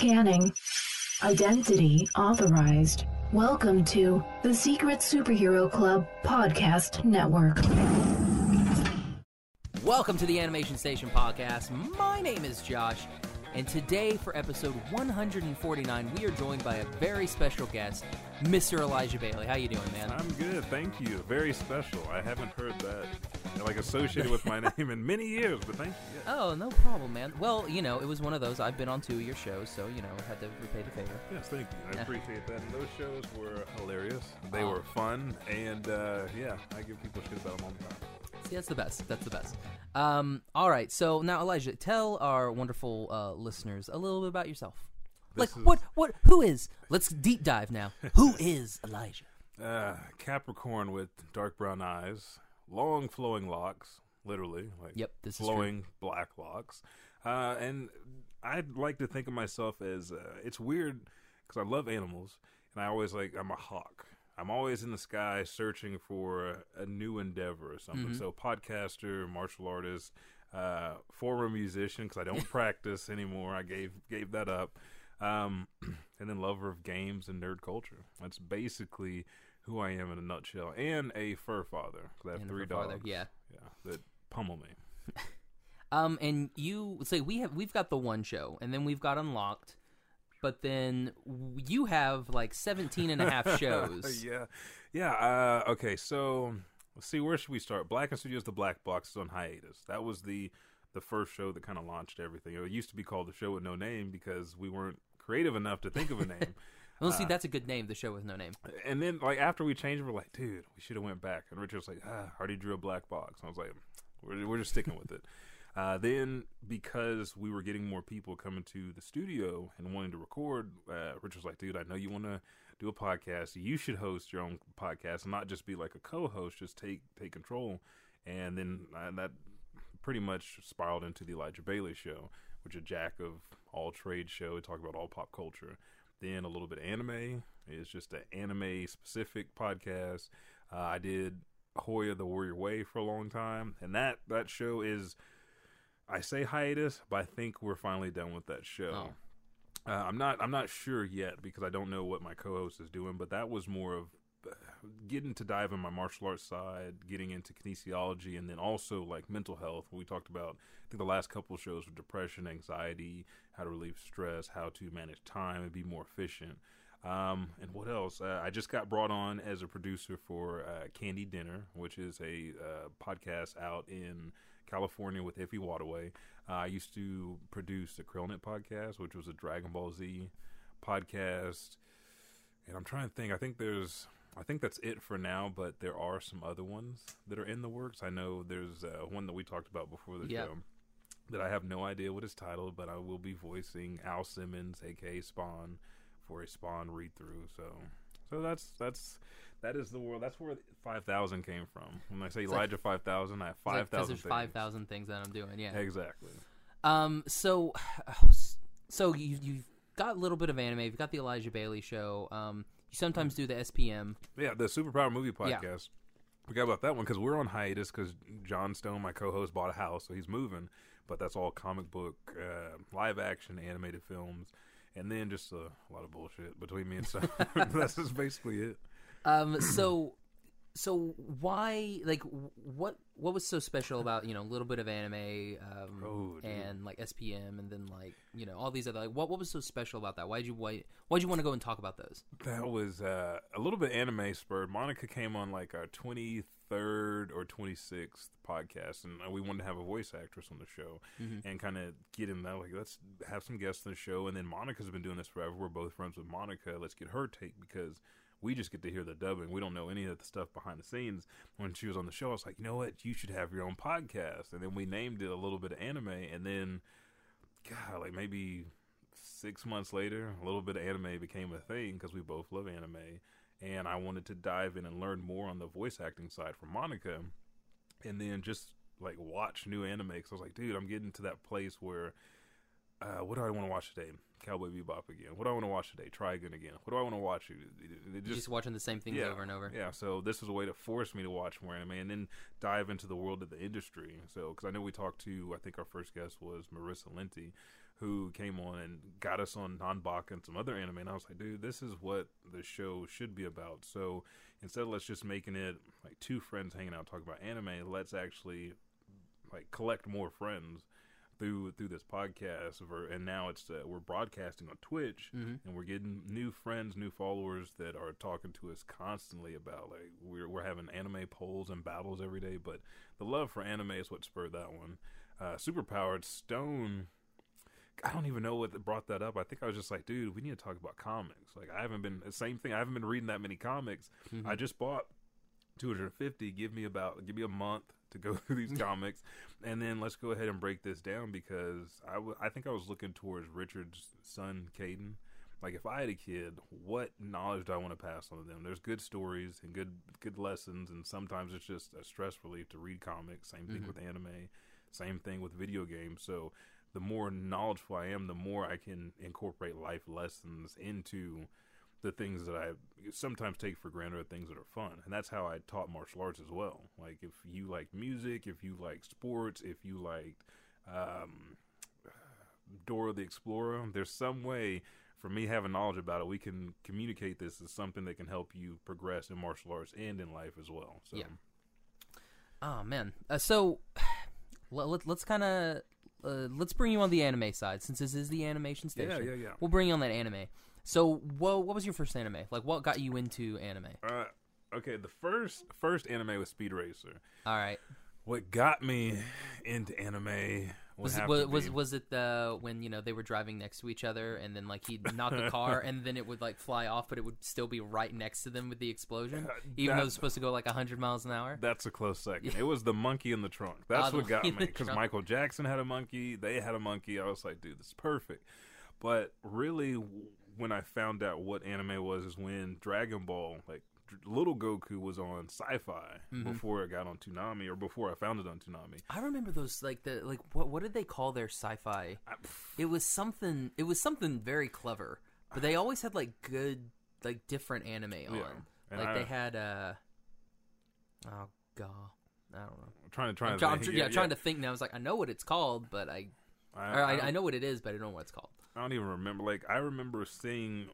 Scanning. Identity authorized. Welcome to the Secret Superhero Club Podcast Network. Welcome to the Animation Station Podcast. My name is Josh, and today for episode 149, we are joined by a very special guest, Mr. Elijah Bailey. How you doing, man? I'm good, thank you. Very special. I haven't heard that like associated with my name in many years, but thank you. Yeah. Oh, no problem, man. Well, you know, it was one of those. I've been on two of your shows, so, you know, I had to repay the favor. Yes, thank you. I appreciate that. And those shows were hilarious. They were fun, and, yeah, I give people shit about them all the time. See, that's the best. That's the best. All right, so now, Elijah, tell our wonderful listeners a little bit about yourself. This like, who is, let's deep dive now. Who is Elijah? Capricorn with dark brown eyes. Long flowing locks, literally, like this flowing black locks. And I'd like to think of myself as, it's weird because I love animals, and I always I'm a hawk. I'm always in the sky searching for a new endeavor or something. So podcaster, martial artist, former musician, because I don't practice anymore. I gave that up. And then lover of games and nerd culture. That's basically who I am in a nutshell, and a fur father. I have three dogs. That pummel me. And you say we've got the one show, and then we've got Unlocked, but then you have like 17 and a half shows. Okay, so let's see, where should we start? Black and Studios, the Black Box, is on hiatus. That was the first show that kind of launched everything. It used to be called The Show with No Name because we weren't creative enough to think of a name. Well, see, that's a good name, The Show with No Name. And then, after we changed, we're like, dude, we should have went back. And Richard was like, I already drew a black box. And I was like, we're just sticking with it. Then, because we were getting more people coming to the studio and wanting to record, Richard was like, dude, I know you want to do a podcast. You should host your own podcast and not just be like a co-host. Just take control. And then that pretty much spiraled into the Elijah Bailey Show, which is a jack of all trade show. We talk about all pop culture. Then a little bit of anime. It's just an anime-specific podcast. I did Hoya the Warrior Way for a long time. And that show is, I say hiatus, but I think we're finally done with that show. Oh. I'm not sure yet because I don't know what my co-host is doing, but that was more of getting to dive in my martial arts side, getting into kinesiology, and then also mental health. We talked about, I think the last couple of shows were depression, anxiety, how to relieve stress, how to manage time and be more efficient. And what else? I just got brought on as a producer for Candy Dinner, which is a podcast out in California with Iffy Waterway. I used to produce the Krillnet podcast, which was a Dragon Ball Z podcast. And I'm trying to think. I think that's it for now, but there are some other ones that are in the works. I know there's one that we talked about before the show that I have no idea what it's titled, but I will be voicing Al Simmons, a.k.a. Spawn, for a Spawn read-through. So that is the world. That's where 5,000 came from. When I say it's Elijah 5,000, I have 5,000 things. There's 5,000 things that I'm doing, yeah. Exactly. So you've got a little bit of anime. You've got the Elijah Bailey Show. You sometimes do the SPM. Yeah, the Superpower Movie Podcast. Yeah. We got about that one because we're on hiatus because John Stone, my co-host, bought a house, so he's moving. But that's all comic book, live action, animated films, and then just a lot of bullshit between me and stuff. That's just basically it. So why, what was so special about, a little bit of anime and, SPM and then, all these other, what was so special about that? Why'd you want to go and talk about those? That was a little bit anime spurred. Monica came on, our 23rd or 26th podcast, and we wanted to have a voice actress on the show and kind of get in that, let's have some guests on the show. And then Monica's been doing this forever. We're both friends with Monica. Let's get her take because we just get to hear the dubbing. We don't know any of the stuff behind the scenes. When she was on the show, I was like, you know what? You should have your own podcast. And then we named it A Little Bit of Anime. And then, God, maybe 6 months later, A Little Bit of Anime became a thing because we both love anime. And I wanted to dive in and learn more on the voice acting side from Monica. And then just, watch new anime. Because I was like, dude, I'm getting to that place where, what do I want to watch today? Cowboy Bebop again. What do I want to watch today? Trigun again. What do I want to watch? Just watching the same things over and over. Yeah, so this was a way to force me to watch more anime and then dive into the world of the industry. So, because I know we talked to, I think our first guest was Marissa Linty, who came on and got us on Hanbok and some other anime. And I was like, dude, this is what the show should be about. So instead of let's just making it like two friends hanging out talking about anime, let's actually like collect more friends through this podcast. And now it's we're broadcasting on Twitch, mm-hmm. and we're getting new friends, new followers that are talking to us constantly about, like, we're having anime polls and battles every day. But the love for anime is what spurred that one. Superpowered Stone, I don't even know what brought that up. I think I was just like, dude, we need to talk about comics. Like, I haven't been reading that many comics. Mm-hmm. I just bought 250. Give me a month to go through these comics, and then let's go ahead and break this down, because I think I was looking towards Richard's son, Caden. Like, if I had a kid, what knowledge do I want to pass on to them? There's good stories and good lessons, and sometimes it's just a stress relief to read comics. Same thing mm-hmm. with anime, same thing with video games. So the more knowledgeable I am, the more I can incorporate life lessons into the things that I sometimes take for granted, are things that are fun. And that's how I taught martial arts as well. Like, if you like music, if you like sports, if you liked Dora the Explorer, there's some way for me having knowledge about it, we can communicate this as something that can help you progress in martial arts and in life as well. So. Yeah. Oh, man. So let's kind of... let's bring you on the anime side, since this is the animation station. Yeah. We'll bring you on that anime. So, what was your first anime? Like, what got you into anime? Okay, the first anime was Speed Racer. All right. What got me into anime was it when, you know, they were driving next to each other, and then, like, he'd knock a car and then it would, like, fly off, but it would still be right next to them with the explosion, even though it was supposed to go like 100 miles an hour. That's a close second. It was the monkey in the trunk. That's what got me, because Michael Jackson had a monkey. They had a monkey. I was like, dude, this is perfect. But really, when I found out what anime was, is when Dragon Ball, like, Little Goku was on Sci-Fi mm-hmm. before it got on Toonami, or before I found it on Toonami. I remember those, like, what did they call their Sci-Fi? It was something very clever, but they always had, like, good, like, different anime on. And like, they had oh god, I don't know. I'm trying to think now. I was like, I know what it's called, but I know what it is, but I don't know what it's called. I don't even remember. Like, I remember seeing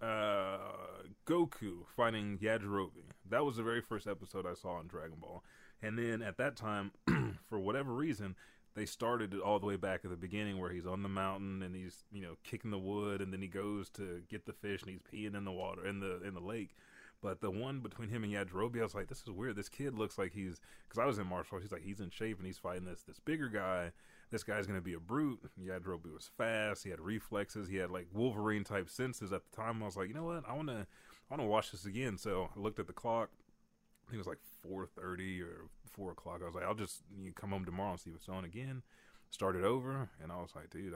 Goku fighting Yajirobe. That was the very first episode I saw in Dragon Ball. And then at that time, for whatever reason, they started it all the way back at the beginning, where he's on the mountain and he's, you know, kicking the wood, and then he goes to get the fish and he's peeing in the water, in the lake. But the one between him and Yajirobe, I was like, this is weird. This kid looks like because I was in martial arts, he's like, he's in shape and he's fighting this bigger guy. This guy's going to be a brute. Yajirobe was fast. He had reflexes. He had, like, Wolverine-type senses at the time. I was like, you know what? I want to watch this again. So I looked at the clock. I think it was like 4:30 or 4 o'clock. I was like, I'll just come home tomorrow and see what's on again. Started over, and I was like, dude,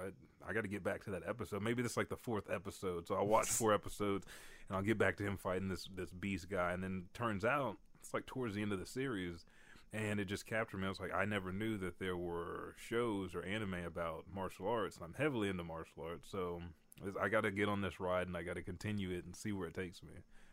I got to get back to that episode. Maybe this is like the 4th episode, so I'll watch 4 episodes, and I'll get back to him fighting this beast guy. And then turns out, it's like towards the end of the series, and it just captured me. I was like, I never knew that there were shows or anime about martial arts, and I'm heavily into martial arts, so I got to get on this ride, and I got to continue it and see where it takes me,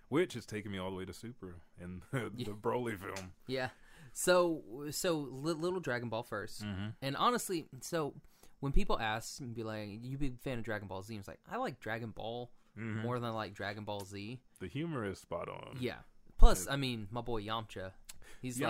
which has taken me all the way to Super and the Broly film. Yeah. So Little Dragon Ball first. Mm-hmm. And honestly, so when people ask and be like, you big fan of Dragon Ball Z? It's like, I like Dragon Ball mm-hmm. more than I like Dragon Ball Z. The humor is spot on. Yeah. Plus, I mean, my boy Yamcha. He's there,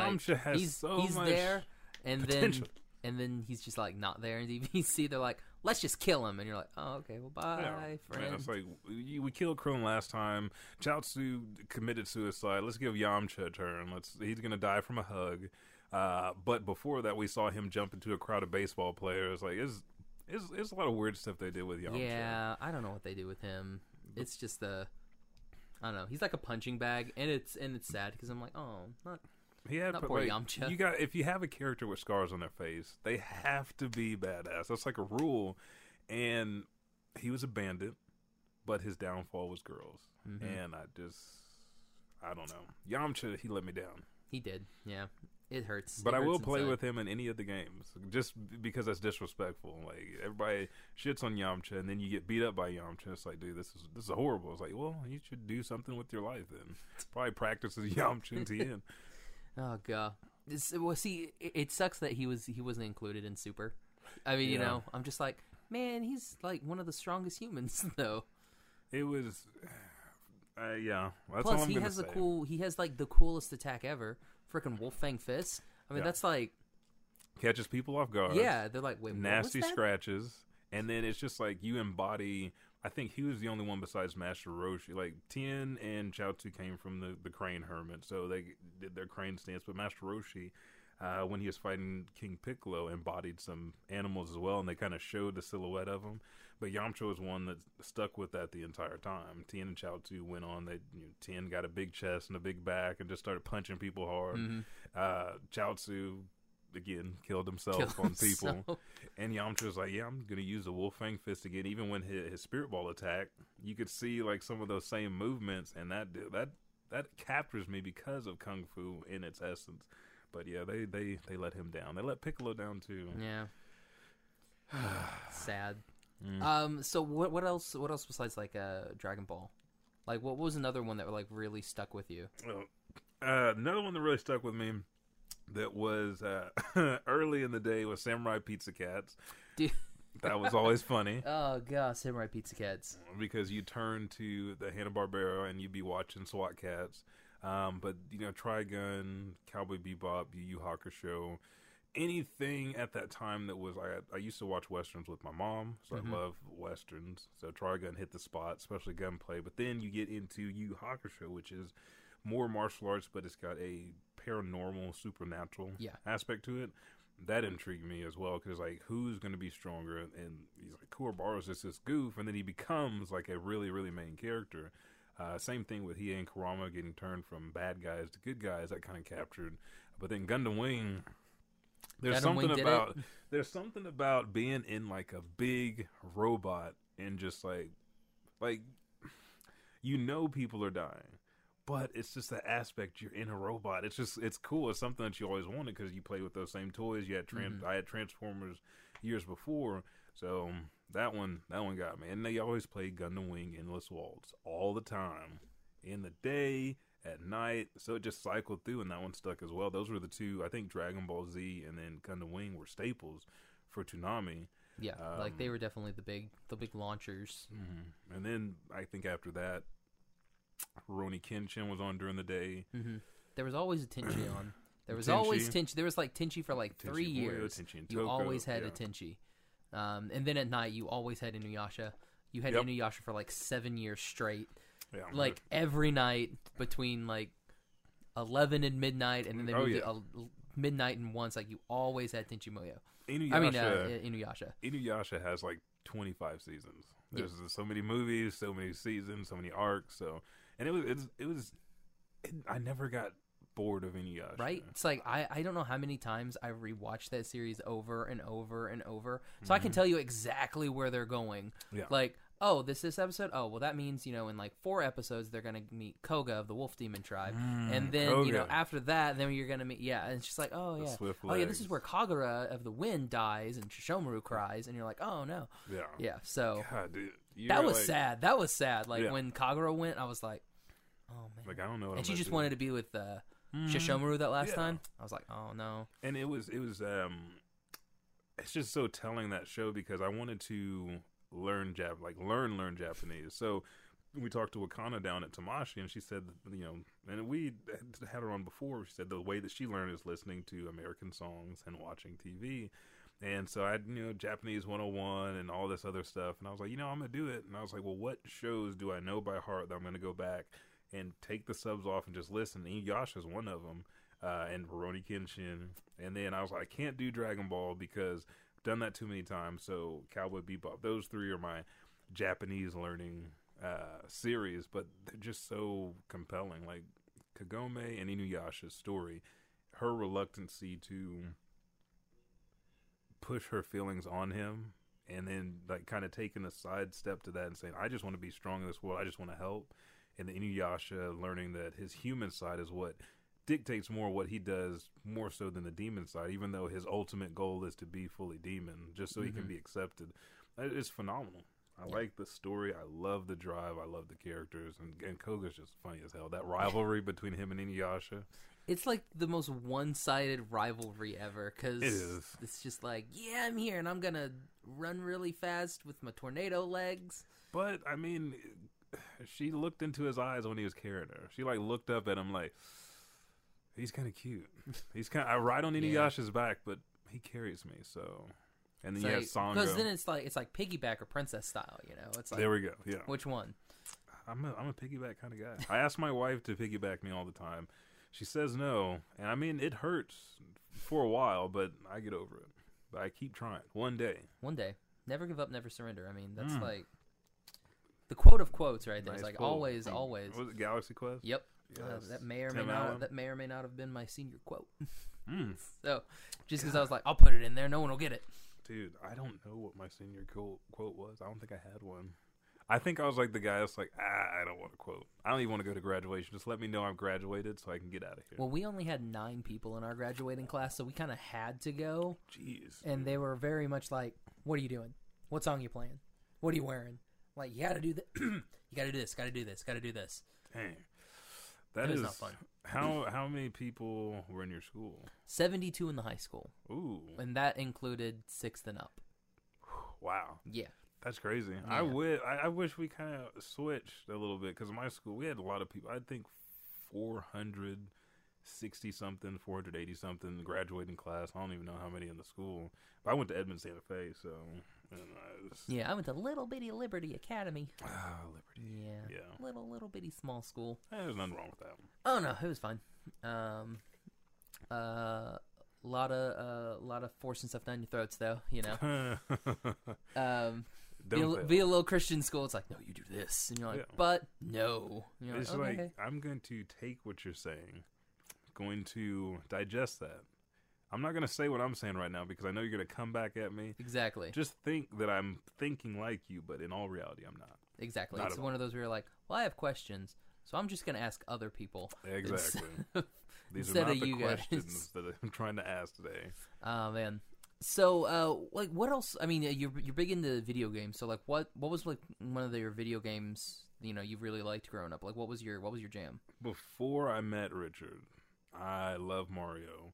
and potential. then he's just, like, not there in DBC. They're like, let's just kill him. And you're like, oh, okay, well, bye, friend. Yeah, it's like, we killed Krilln last time. Chaozu committed suicide. Let's give Yamcha a turn. He's going to die from a hug. But before that, we saw him jump into a crowd of baseball players. Like, it's a lot of weird stuff they did with Yamcha. Yeah, I don't know what they do with him. It's just I don't know. He's like a punching bag, and it's sad, because I'm like, oh, not poor Yamcha. If you have a character with scars on their face, they have to be badass. That's like a rule. And he was a bandit, but his downfall was girls. Mm-hmm. And I don't know. Yamcha, he let me down. He did, yeah. It hurts. But I will play inside with him in any of the games, just because that's disrespectful. Like, everybody shits on Yamcha, and then you get beat up by Yamcha. It's like, dude, this is horrible. It's like, well, you should do something with your life then. Probably practice as Yamcha until the end. Oh god! It sucks that he wasn't included in Super. I mean, yeah. You know, I'm just like, man, he's like one of the strongest humans, though. It was, yeah. That's Plus, all I'm he has say. The cool. He has like the coolest attack ever. Freaking Wolf Fang Fist. I mean, yeah. That's like catches people off guard. Yeah, they're like, wait, nasty what was that? Scratches, and then it's just like you embody. I think he was the only one besides Master Roshi. Like, Tien and Chaozu came from the Crane Hermit, so they did their crane stance. But Master Roshi, when he was fighting King Piccolo, embodied some animals as well, and they kind of showed the silhouette of them. But Yamcha was one that stuck with that the entire time. Tien and Chaozu went on. They, Tien got a big chest and a big back and just started punching people hard. Mm-hmm. Chaozu, again, killed himself. People. And Yamcha's like, yeah, I'm going to use the Wolf Fang Fist again. Even when his Spirit Ball attack, you could see like some of those same movements, and that captures me because of Kung Fu in its essence. But yeah, they let him down. They let Piccolo down too. Yeah. Sad. Mm. So what else besides like Dragon Ball? Like what was another one that like really stuck with you? Well, another one that really stuck with me that was early in the day was Samurai Pizza Cats. Dude. That was always funny. Oh god, Samurai Pizza Cats. Because you turn to the Hanna-Barbera and you'd be watching SWAT Cats. But Trigun, Cowboy Bebop, Yu Yu Hakusho, anything at that time that was I used to watch westerns with my mom, so mm-hmm. I love westerns. So Trigun hit the spot, especially gunplay. But then you get into Yu Yu Hakusho, which is more martial arts, but it's got a paranormal, supernatural aspect to it. That intrigued me as well, because like, who's going to be stronger? And he's like, Kurobaru's just this goof, and then he becomes like a really, really main character. Same thing with he and Kurama getting turned from bad guys to good guys. That kind of captured. But then Gundam Wing, there's something about being in like a big robot and just like people are dying, but it's just the aspect you're in a robot. It's just it's cool. It's something that you always wanted because you play with those same toys. You had I had Transformers years before, so. That one got me. And they always played Gundam Wing Endless Waltz all the time. In the day, at night. So it just cycled through, and that one stuck as well. Those were the two, I think Dragon Ball Z and then Gundam Wing were staples for Toonami. Yeah, like they were definitely the big launchers. Mm-hmm. And then I think after that, Rurouni Kenshin was on during the day. Mm-hmm. There was always a Tenchi on. There was always Tenchi. There was like Tenchi for like 3 years. Tenchi and Toko, you always had a Tenchi. And then at night, you always had Inuyasha. You had Inuyasha for like 7 years straight. Yeah, like every night between like 11 and midnight, and then they moved to midnight and once. Like you always had Tenchi Muyo. Inuyasha. Inuyasha has like 25 seasons. There's so many movies, so many seasons, so many arcs. So, and it was I never got bored of Inuyasha. Right? It's like I don't know how many times I rewatched that series over and over and over. So I can tell you exactly where they're going. Yeah. Like, oh, this episode? Oh, well that means, in like 4 episodes they're going to meet Koga of the Wolf Demon Tribe. And then, Koga. After that, then you're going to meet and it's just like, oh yeah. Oh yeah, this is where Kagura of the Wind dies and Shishomaru cries and you're like, "Oh no." Yeah. Yeah. So God, dude, that was like... sad. That was sad. Like when Kagura went, I was like, "Oh man." Like I don't know what I'm she just wanted to be with Shishomaru that last time. I was like, oh no. And it was it's just so telling, that show, because I wanted to learn learn Japanese. So we talked to Wakana down at Tamashi, and she said that, and we had her on before, she said the way that she learned is listening to American songs and watching TV. And so I had, Japanese 101 and all this other stuff, and I was like, I'm gonna do it. And I was like, well, what shows do I know by heart that I'm gonna go back and take the subs off and just listen? Inuyasha's one of them, and Rurouni Kenshin. And then I was like, I can't do Dragon Ball because I've done that too many times. So Cowboy Bebop, those three are my Japanese learning series, but they're just so compelling. Like Kagome and Inuyasha's story, her reluctancy to push her feelings on him, and then like kind of taking a side step to that and saying, I just want to be strong in this world. I just want to help. And the Inuyasha learning that his human side is what dictates more what he does, more so than the demon side, even though his ultimate goal is to be fully demon, just so he can be accepted. It's phenomenal. I like the story. I love the drive. I love the characters. And Koga's just funny as hell. That rivalry between him and Inuyasha. It's like the most one-sided rivalry ever. Cause it is. It's just like, yeah, I'm here and I'm going to run really fast with my tornado legs. But, I mean, she looked into his eyes when he was carrying her. She, like, looked up at him like, he's kind of cute. He's kind. I ride on Inuyasha's back, but he carries me, so... And then it's like, you have Sango. Because then it's like piggyback or princess style, you know? It's like, there we go, yeah. Which one? I'm a piggyback kind of guy. I ask my wife to piggyback me all the time. She says no, and I mean, it hurts for a while, but I get over it. But I keep trying. One day. Never give up, never surrender. I mean, that's like... The quote of quotes right there. Nice. It's like, always. Was it Galaxy Quest? Yep. Yes. That may or may not have been my senior quote. So, just because I was like, I'll put it in there. No one will get it. Dude, I don't know what my senior quote was. I don't think I had one. I think I was like the guy that's like, I don't want a quote. I don't even want to go to graduation. Just let me know I've graduated so I can get out of here. Well, we only had 9 people in our graduating class, so we kind of had to go. Jeez. And they were very much like, what are you doing? What song are you playing? What are you wearing? Like, you got to do that. You got to do this. Got to do this. Got to do this. Dang. That is not fun. How many people were in your school? 72 in the high school. Ooh. And that included 6th and up. Wow. Yeah. That's crazy. Yeah. I wish we kind of switched a little bit, because in my school, we had a lot of people. I think 460-something, 480-something graduating class. I don't even know how many in the school. But I went to Edmond Santa Fe, so... Yeah, I went to Little Bitty Liberty Academy. Ah, Liberty. Yeah. Little bitty small school. There's nothing wrong with that one. Oh, no, it was fine. A lot of forcing stuff down your throats, though, you know. Be a little Christian school. It's like, no, you do this. And you're like, but no. You're it's like, okay. I'm going to take what you're saying. I'm going to digest that. I'm not going to say what I'm saying right now because I know you're going to come back at me. Exactly. Just think that I'm thinking like you, but in all reality, I'm not. Exactly. It's one of those where you're like, well, I have questions, so I'm just going to ask other people. Exactly. These are not the questions that I'm trying to ask today. Oh, man. So, like, what else? I mean, you're big into video games. So, like, what was like one of your video games you really liked growing up? Like, what was your jam? Before I met Richard, I loved Mario.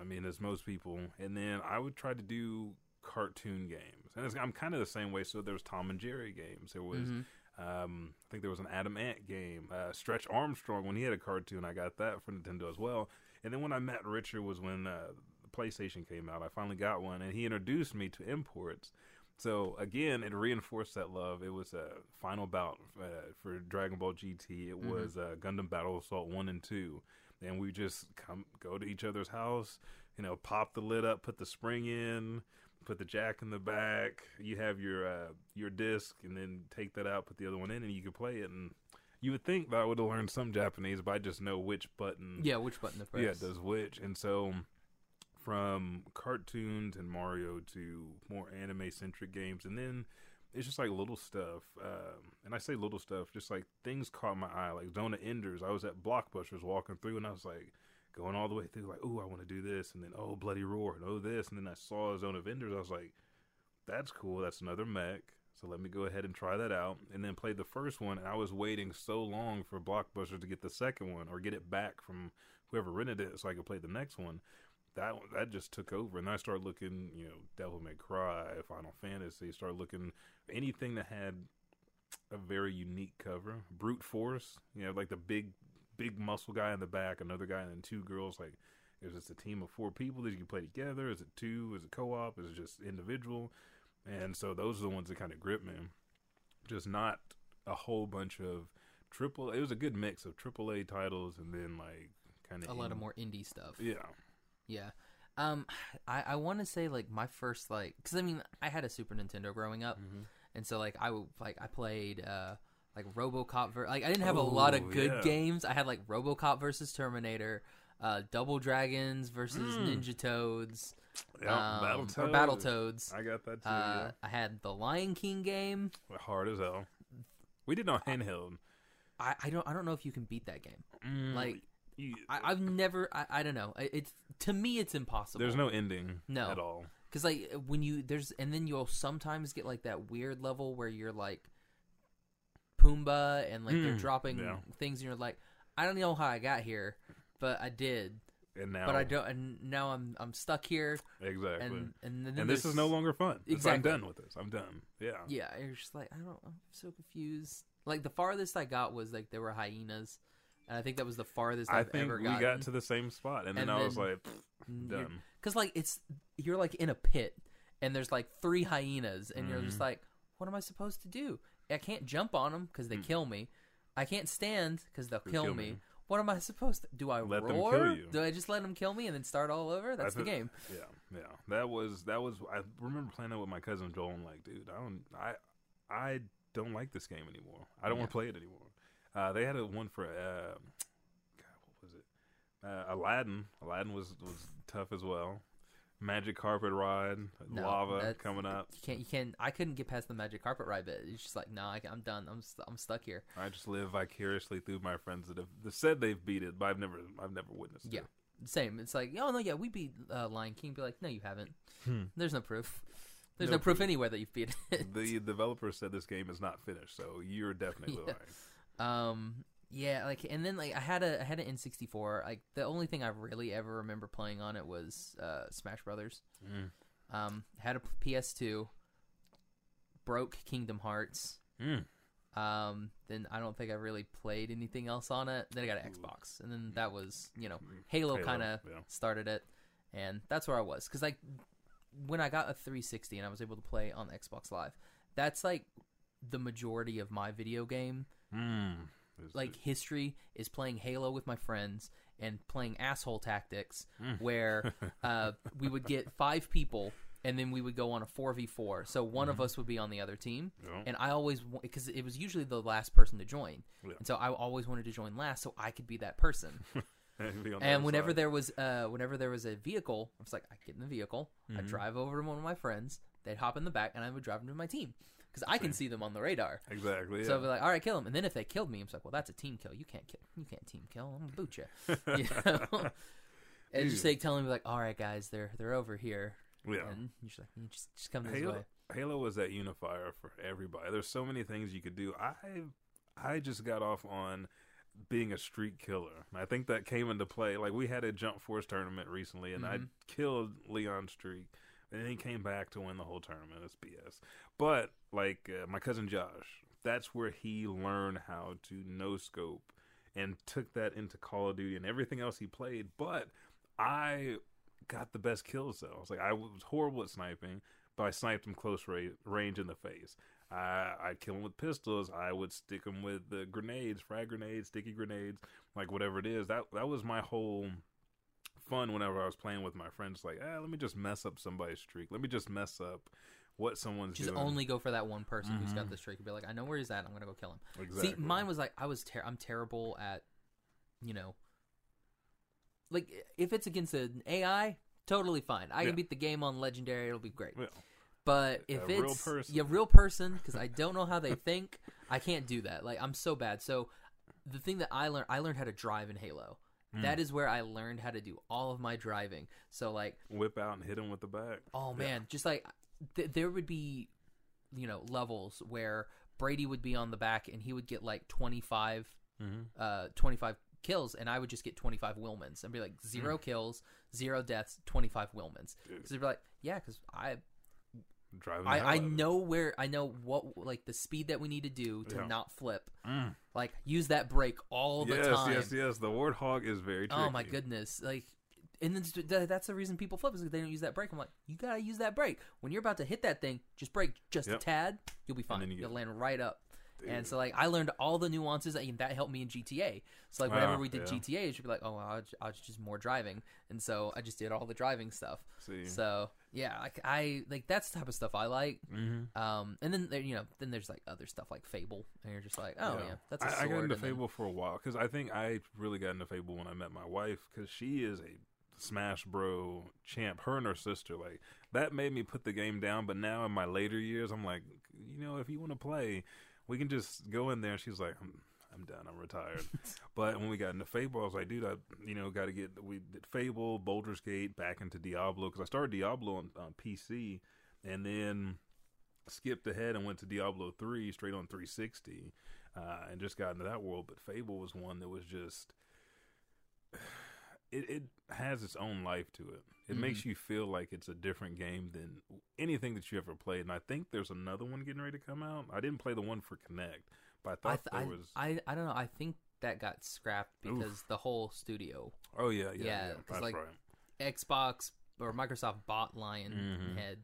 I mean, as most people. And then I would try to do cartoon games. And I'm kind of the same way. So there was Tom and Jerry games. There was, I think there was an Adam Ant game. Stretch Armstrong, when he had a cartoon, I got that for Nintendo as well. And then when I met Richard was when the PlayStation came out. I finally got one. And he introduced me to imports. So, again, it reinforced that love. It was a final bout for Dragon Ball GT. It was Gundam Battle Assault 1 and 2. And we just go to each other's house, pop the lid up, put the spring in, put the jack in the back. You have your disc, and then take that out, put the other one in, and you can play it. And you would think that I would have learned some Japanese, but I just know which button. Yeah, which button to press. Yeah, it does which. And so from cartoons and Mario to more anime-centric games, and then... It's just like little stuff, and I say little stuff, just like things caught my eye, like Zone of Enders. I was at Blockbusters walking through, and I was like going all the way through, like, ooh, I want to do this, and then, oh, Bloody Roar, and oh, this, and then I saw Zone of Enders. I was like, that's cool, that's another mech, so let me go ahead and try that out, and then played the first one, and I was waiting so long for Blockbusters to get the second one, or get it back from whoever rented it so I could play the next one. That just took over, and I started looking, Devil May Cry, Final Fantasy, started looking anything that had a very unique cover. Brute Force, like the big muscle guy in the back, another guy, and then 2 girls. Like, is this a team of 4 people that you can play together? Is it 2? Is it co-op? Is it just individual? And so those are the ones that kind of grip me. Just not a whole bunch of triple. It was a good mix of AAA titles and then like kind of a lot of more indie stuff. Yeah. Yeah. I want to say, like, my first, like... Because, I mean, I had a Super Nintendo growing up. Mm-hmm. And so, like, I played, like, RoboCop... Like, I didn't have a lot of good games. I had, like, RoboCop versus Terminator, Double Dragons versus Ninja Toads. Yeah, Battletoads. Battletoads. I got that, too. Yeah. I had the Lion King game. Hard as hell. We did not handheld. I don't know if you can beat that game. Like... I've never. I don't know. It's to me, it's impossible. There's no ending. No. At all. Because like when you there's and then you'll sometimes get like that weird level where you're like Pumbaa and like they're dropping things and you're like, I don't know how I got here, but I did. And now, but I don't. And now I'm stuck here. Exactly. And this is no longer fun. Exactly. I'm done with this. I'm done. Yeah. Yeah. You're just like I'm so confused. Like the farthest I got was like there were hyenas, and I think that was the farthest I've ever gotten. We got to the same spot, and then I was like, done. Because like you're like in a pit, and there's like 3 hyenas, and you're just like, what am I supposed to do? I can't jump on them because they kill me. I can't stand because they'll kill me. What am I supposed to do? Do I let roar? Them kill you? Do I just let them kill me and then start all over? That's the game. Yeah, yeah. That was. I remember playing that with my cousin Joel. I'm like, dude, I don't like this game anymore. I don't want to play it anymore. They had one for what was it? Aladdin. Aladdin was tough as well. Magic carpet ride, lava coming up. You can't. I couldn't get past the magic carpet ride bit. It's just like, no, I'm done. I'm stuck here. I just live vicariously through my friends that have said they've beat it, but I've never witnessed it. Yeah, same. It's like, oh no, yeah, we beat Lion King. Be like, no, you haven't. There's no proof. There's no proof anywhere that you've beat it. The developer said this game is not finished, so you're definitely lying. Yeah, like, and then like I had an N64. Like the only thing I really ever remember playing on it was Smash Brothers. Had a PS2. Broke Kingdom Hearts. Then I don't think I really played anything else on it. Then I got an Xbox, and then that was Halo kind of started it, and that's where I was because like when I got a 360 and I was able to play on the Xbox Live, that's like the majority of my video game. Like history is playing Halo with my friends and playing Asshole Tactics, where we would get 5 people and then we would go on a 4v4. So one of us would be on the other team, and I always because it was usually the last person to join, and so I always wanted to join last so I could be that person. And whenever there was a vehicle, I was like, I get in the vehicle, I drive over to one of my friends, they'd hop in the back, and I would drive them to my team. Because I can see them on the radar. Exactly. Yeah. So I'd be like, all right, kill them. And then if they killed me, I'm like, well, that's a team kill. You can't team kill. I'm going to boot you. It's just like telling me, like, all right, guys, they're over here. Yeah. And you're just like, just come this way. Halo was that unifier for everybody. There's so many things you could do. I just got off on being a street killer. I think that came into play. Like, we had a Jump Force tournament recently, and I killed Leon Streak. And then he came back to win the whole tournament. It's BS. But, like, my cousin Josh, that's where he learned how to no-scope and took that into Call of Duty and everything else he played. But I got the best kills, though. I was like, I was horrible at sniping, but I sniped him close range in the face. I'd kill him with pistols. I would stick him with the grenades, frag grenades, sticky grenades, like whatever it is. That was my whole fun whenever I was playing with my friends, like, let me just mess up somebody's streak. Let me just mess up what someone's doing. Just only go for that one person who's got the streak and be like, I know where he's at. I'm going to go kill him. Exactly. See, mine was like, I'm terrible at, like, if it's against an AI, totally fine. I can beat the game on Legendary. It'll be great. Yeah. But if it's a real person, because I don't know how they think, I can't do that. Like, I'm so bad. So the thing that I learned how to drive in Halo. That is where I learned how to do all of my driving. So, like, whip out and hit him with the back. Oh, man. Just, like, there would be, levels where Brady would be on the back and he would get, like, 25 kills, and I would just get 25 Wilmans. I'd be like, 0 kills, 0 deaths, 25 Wilmans. Because they'd be like, yeah, because I know where I know what like the speed that we need to do to not flip. Like use that brake all the time. Yes. The Warthog is very tricky. Oh my goodness! Like, and then that's the reason people flip is because they don't use that brake. I'm like, you gotta use that brake when you're about to hit that thing. Just brake just a tad. You'll be fine. You'll land right up. Dude. And so like I learned all the nuances, and that helped me in GTA. So like whenever we did GTA, it should be like, oh, I'll just more driving, and so I just did all the driving stuff. See. So yeah, I like that's the type of stuff I like. And then then there's like other stuff like Fable, and you're just like, oh yeah, that's a sword. I got into Fable for a while because I think I really got into Fable when I met my wife because she is a Smash Bro champ, her and her sister. Like that made me put the game down, but now in my later years, I'm like, if you want to play. We can just go in there. She's like, I'm done. I'm retired. But when we got into Fable, I was like, dude, we did Fable, Baldur's Gate, back into Diablo, because I started Diablo on PC, and then skipped ahead and went to Diablo 3 straight on 360, and just got into that world. But Fable was one that was just it has its own life to it. It mm-hmm. makes you feel like it's a different game than anything that you ever played. And I think there's another one getting ready to come out. I didn't play the one for Kinect, but I thought there was. I don't know. I think that got scrapped because the whole studio. Oh yeah. That's like right. Xbox or Microsoft bought Lion mm-hmm. Head,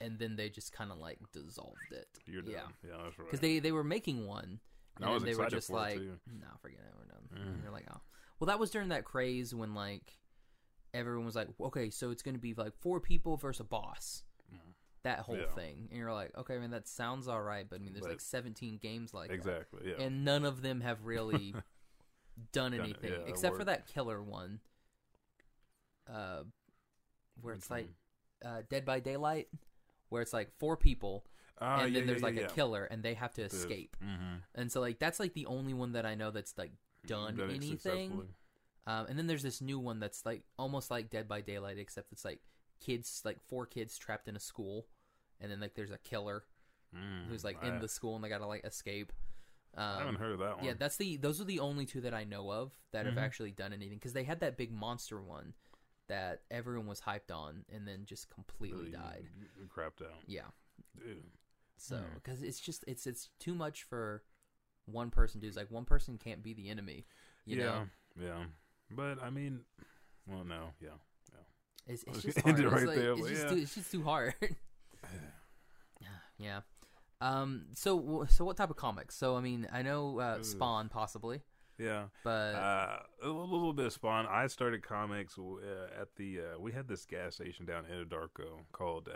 and then they just kind of like dissolved it. You're done. Yeah, that's right. Because they were making one. And I was excited were just for like, it too. No, forget it, we're done. Mm. And they're like, oh. Well, that was during that craze when, like, everyone was like, okay, so it's going to be, like, 4 people versus a boss. Mm. That whole thing. And you're like, okay, man, that sounds all right, but, I mean, there's, like, 17 games like that. Exactly, yeah. And none of them have really done anything. Yeah, except for that killer one. Where it's, like, Dead by Daylight. Where it's, like, 4 people. And then there's, like, a killer, and they have to escape. Mm-hmm. And so, like, that's, like, the only one that I know that's, like, done anything. And then there's this new one that's, like, almost like Dead by Daylight, except it's, like, kids, like, 4 kids trapped in a school. And then, like, there's a killer who's, like, in the school, and they gotta, like, escape. I haven't heard of that one. Yeah, those are the only 2 that I know of that have actually done anything. Because they had that big monster one that everyone was hyped on and then just completely died. Crapped out. Yeah. Dude. So, because it's just, it's too much for one person to do. It's like, one person can't be the enemy, you know? Yeah. But, I mean, well, no, yeah. It's just hard. It's just too hard. Yeah. So what type of comics? So, I mean, I know Spawn, possibly. Yeah. But a little bit of Spawn. I started comics at we had this gas station down in Anadarko called,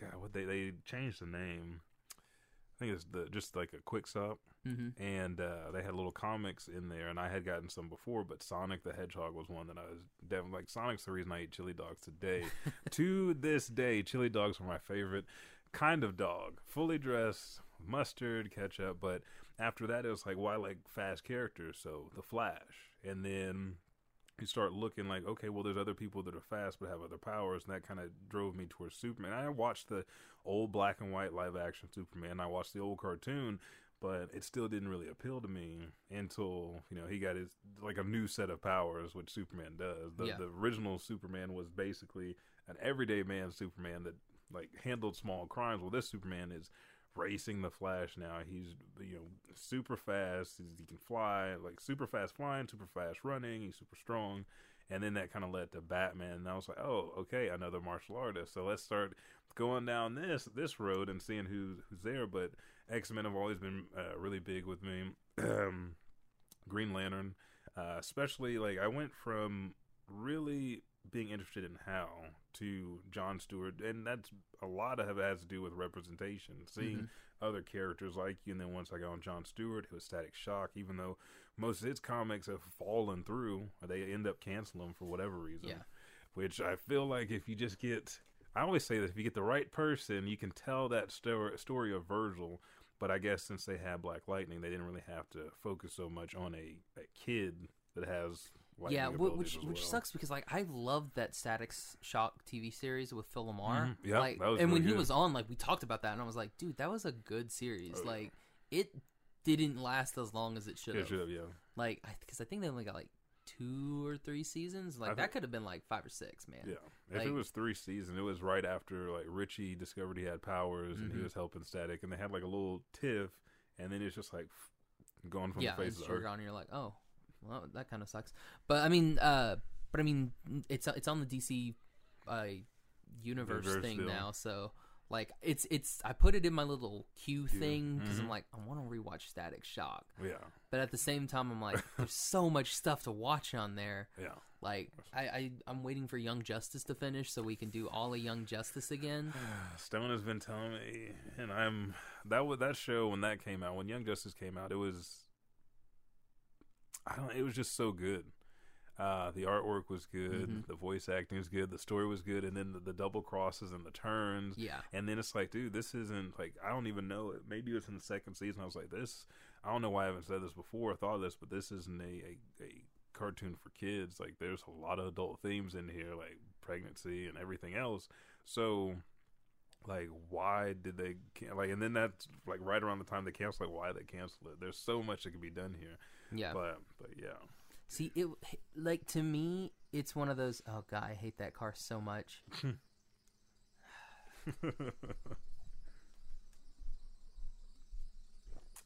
God, what they changed the name. I think it's just like a Quick Stop, and they had little comics in there, and I had gotten some before, but Sonic the Hedgehog was one that I was definitely like. Sonic's the reason I eat chili dogs today. To this day, chili dogs were my favorite kind of dog. Fully dressed, mustard, ketchup, but after that, it was like, well, I like fast characters, so the Flash, and then you start looking like, okay, well, there's other people that are fast but have other powers, and that kind of drove me towards Superman. I watched the old black and white live action Superman. I watched the old cartoon, but it still didn't really appeal to me until, you know, he got his, like, a new set of powers, which Superman does. The original Superman was basically an everyday man Superman that, like, handled small crimes. Well, this Superman is racing the Flash now. He's, you know, super fast. He can fly, like, super fast flying, super fast running. He's super strong. And then that kind of led to Batman, and I was like, oh, okay, another martial artist, so let's start going down this road and seeing who's there. But X-Men have always been really big with me. Green Lantern, especially. Like, I went from really being interested in Hal to Jon Stewart, and that's a lot of it has to do with representation, seeing other characters like you. And then once I got on Jon Stewart, it was Static Shock, even though most of his comics have fallen through, or they end up canceling them for whatever reason, which I feel like if you just get, I always say that if you get the right person, you can tell that story of Virgil. But I guess since they had Black Lightning, they didn't really have to focus so much on a kid that has which sucks, because, like, I loved that Static Shock TV series with Phil Lamar. Mm-hmm. Yeah, like, that was and really when good. He was on, like, we talked about that, and I was like, dude, that was a good series. Oh, like, it didn't last as long as it should have. It should have, yeah. Like, because I think they only got, like, 2 or 3 seasons. Like, that could have been, like, 5 or 6, man. Yeah. Like, if it was 3 seasons, it was right after, like, Richie discovered he had powers, and he was helping Static, and they had, like, a little tiff, and then it's just, like, gone from the face of the earth. And you're like, oh. Well, that kind of sucks, but I mean, it's on the DC universe thing still. Now, so like it's I put it in my little queue thing because I'm like, I want to rewatch Static Shock, but at the same time I'm like, there's so much stuff to watch on there, like I'm waiting for Young Justice to finish so we can do all of Young Justice again. Stone has been telling me, and that show when Young Justice came out, it was just so good. The artwork was good. Mm-hmm. The voice acting was good. The story was good. And then the double crosses and the turns. Yeah. And then it's like, dude, this isn't like, I don't even know. Maybe it was in the second season. I was like, this, I don't know why I haven't said this before. I thought of this, but this isn't a cartoon for kids. Like, there's a lot of adult themes in here, like pregnancy and everything else. So, like, why did they, like, and then that's like right around the time they canceled, like, why they canceled it? There's so much that can be done here. Yeah. But yeah. See, it, like, to me, it's one of those, oh God, I hate that car so much.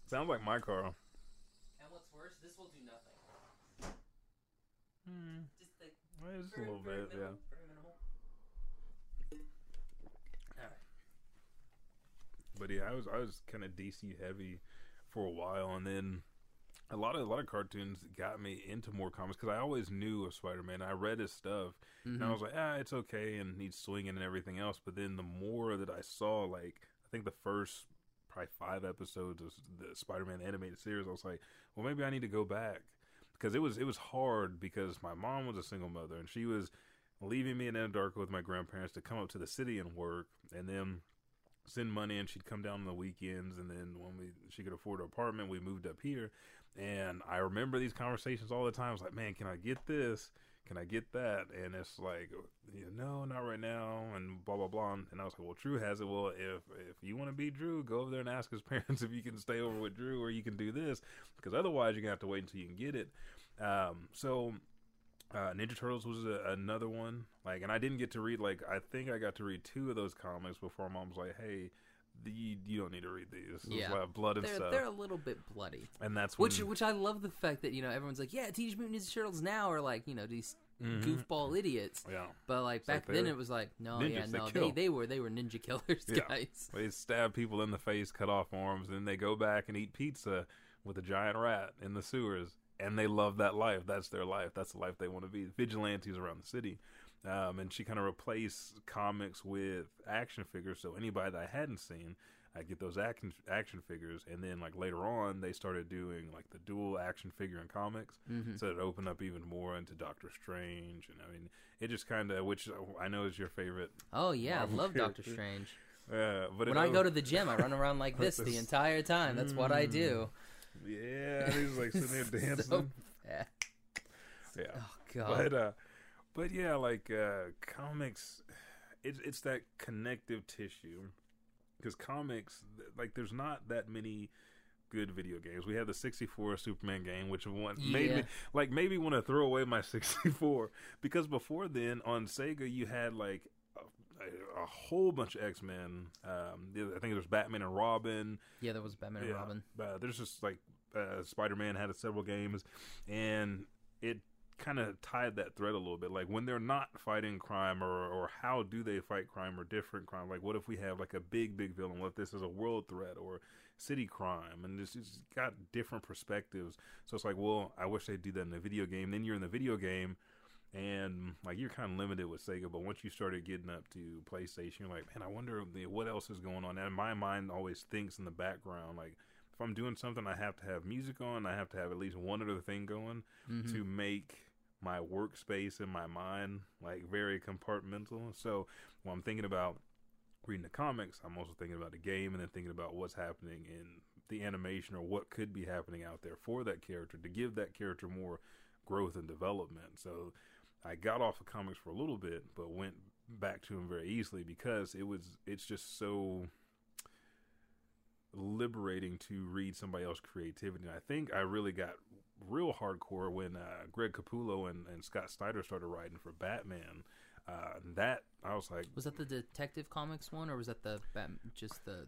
Sounds like my car. And what's worse, this will do nothing. Just like, well, just very, a little bit, minimal, yeah. All right. But yeah, I was kind of DC heavy for a while, and then a lot of cartoons got me into more comics because I always knew of Spider-Man. I read his stuff, mm-hmm. and I was like, it's okay, and he's swinging and everything else. But then the more that I saw, like, I think the first probably 5 episodes of the Spider-Man animated series, I was like, well, maybe I need to go back, because it was hard, because my mom was a single mother, and she was leaving me in Anadarko with my grandparents to come up to the city and work, and then send money, and she'd come down on the weekends, and then when she could afford an apartment, we moved up here. And I remember these conversations all the time. I was like, man, can I get this? Can I get that? And it's like, no, not right now, and blah, blah, blah. And I was like, well, Drew has it. Well, if you want to be Drew, go over there and ask his parents if you can stay over with Drew, or you can do this, because otherwise you're going to have to wait until you can get it. Ninja Turtles was another one, like, and I didn't get to read, like, I think I got to read 2 of those comics before Mom was like, hey, you don't need to read these. Yeah. Blood and stuff. They're a little bit bloody. And that's when... Which I love the fact that, everyone's like, yeah, Teenage Mutant Ninja Turtles now are like, these mm-hmm. goofball idiots. Yeah. But like back then it was like, no, ninjas, yeah, no, they were ninja killers, yeah. guys. They stab people in the face, cut off arms, and then they go back and eat pizza with a giant rat in the sewers. And they love that life. That's their life. That's the life they want to be. Vigilantes around the city. And she kind of replaced comics with action figures. So anybody that I hadn't seen, I'd get those action figures. And then, like, later on, they started doing, like, the dual action figure in comics. Mm-hmm. So it opened up even more into Doctor Strange. And, I mean, it just kind of, which I know is your favorite. Oh, yeah. Marvel I love character. Doctor Strange. But when I go to the gym, I run around like this the entire time. That's what I do. Yeah, he was like sitting there dancing. So bad. Yeah. Oh God. But yeah, like comics, it's that connective tissue, because comics, like, there's not that many good video games. We had the 64 Superman game, which one made me like maybe want to throw away my 64, because before then on Sega you had like a whole bunch of X-Men. I think there's Batman and Robin. Yeah, there was Batman and Robin. There's just like Spider-Man had several games, and it kind of tied that thread a little bit. Like, when they're not fighting crime, or how do they fight crime or different crime? Like, what if we have like a big villain? What if this is a world threat or city crime? And it's got different perspectives. So it's like, well, I wish they'd do that in a video game. Then you're in the video game, and like you're kind of limited with Sega, but once you started getting up to PlayStation, you're like, man, I wonder what else is going on. And my mind always thinks in the background, like, if I'm doing something, I have to have music on. I have to have at least one other thing going mm-hmm. to make my workspace and my mind like very compartmental. So when I'm thinking about reading the comics, I'm also thinking about the game, and then thinking about what's happening in the animation, or what could be happening out there for that character, to give that character more growth and development. So I got off of comics for a little bit, but went back to them very easily, because it's just so liberating to read somebody else's creativity. And I think I really got real hardcore when Greg Capullo and Scott Snyder started writing for Batman. That I was like, was that the Detective Comics one, or was that the just the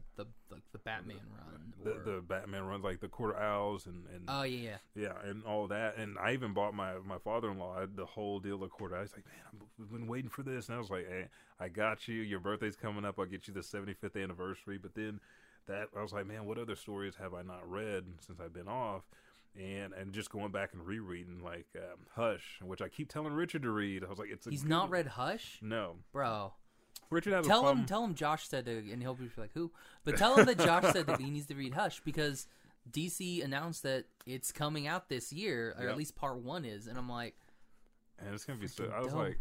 Batman run? The Batman runs, like the Quarter Owls and oh yeah, and all that. And I even bought my father-in-law the whole deal of Quarter Owls. He's like, man, we've been waiting for this, and I was like, hey, I got you. Your birthday's coming up. I'll get you the 75th anniversary. But then that I was like, man, what other stories have I not read since I've been off? And just going back and rereading, like, Hush, which I keep telling Richard to read. I was like, he's not read Hush? No. Bro. Richard has a problem. Tell him Josh said to, and he'll be like, who? But tell him that Josh said that he needs to read Hush, because DC announced that it's coming out this year, or at least part 1 is. And I'm like, And it's gonna be so. I was like,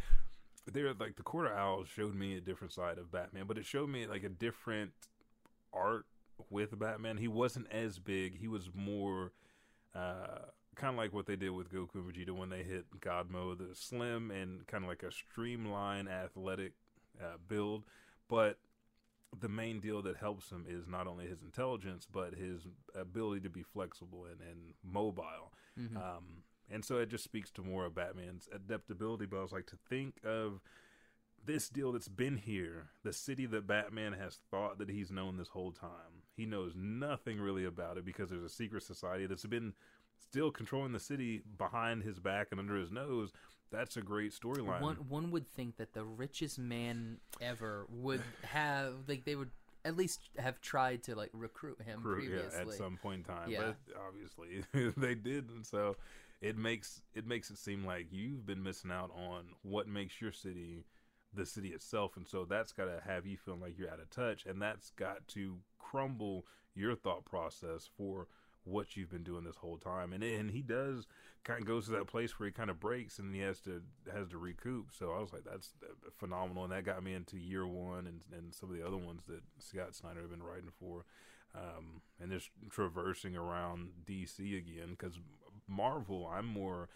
they were like, the Quarter Owl showed me a different side of Batman, but it showed me like a different art with Batman. He wasn't as big. He was more kind of like what they did with Goku and Vegeta when they hit God Mode, the slim and kind of like a streamlined athletic build. But the main deal that helps him is not only his intelligence, but his ability to be flexible and mobile. Mm-hmm. And so it just speaks to more of Batman's adaptability. But I was like, to think of this deal that's been here, the city that Batman has thought that he's known this whole time. He knows nothing really about it because there's a secret society that's been still controlling the city behind his back and under his nose. That's a great storyline. One would think that the richest man ever would have, like, they would at least have tried to, like, recruit him previously. Yeah, at some point in time. Yeah. But obviously they didn't, so... It makes it seem like you've been missing out on what makes your city the city itself. And so that's got to have you feeling like you're out of touch. And that's got to crumble your thought process for what you've been doing this whole time. And he does kind of goes to that place where he kind of breaks and he has to recoup. So I was like, that's phenomenal. And that got me into Year One and some of the other ones that Scott Snyder had been writing for. And just traversing around DC again, because Marvel, I'm more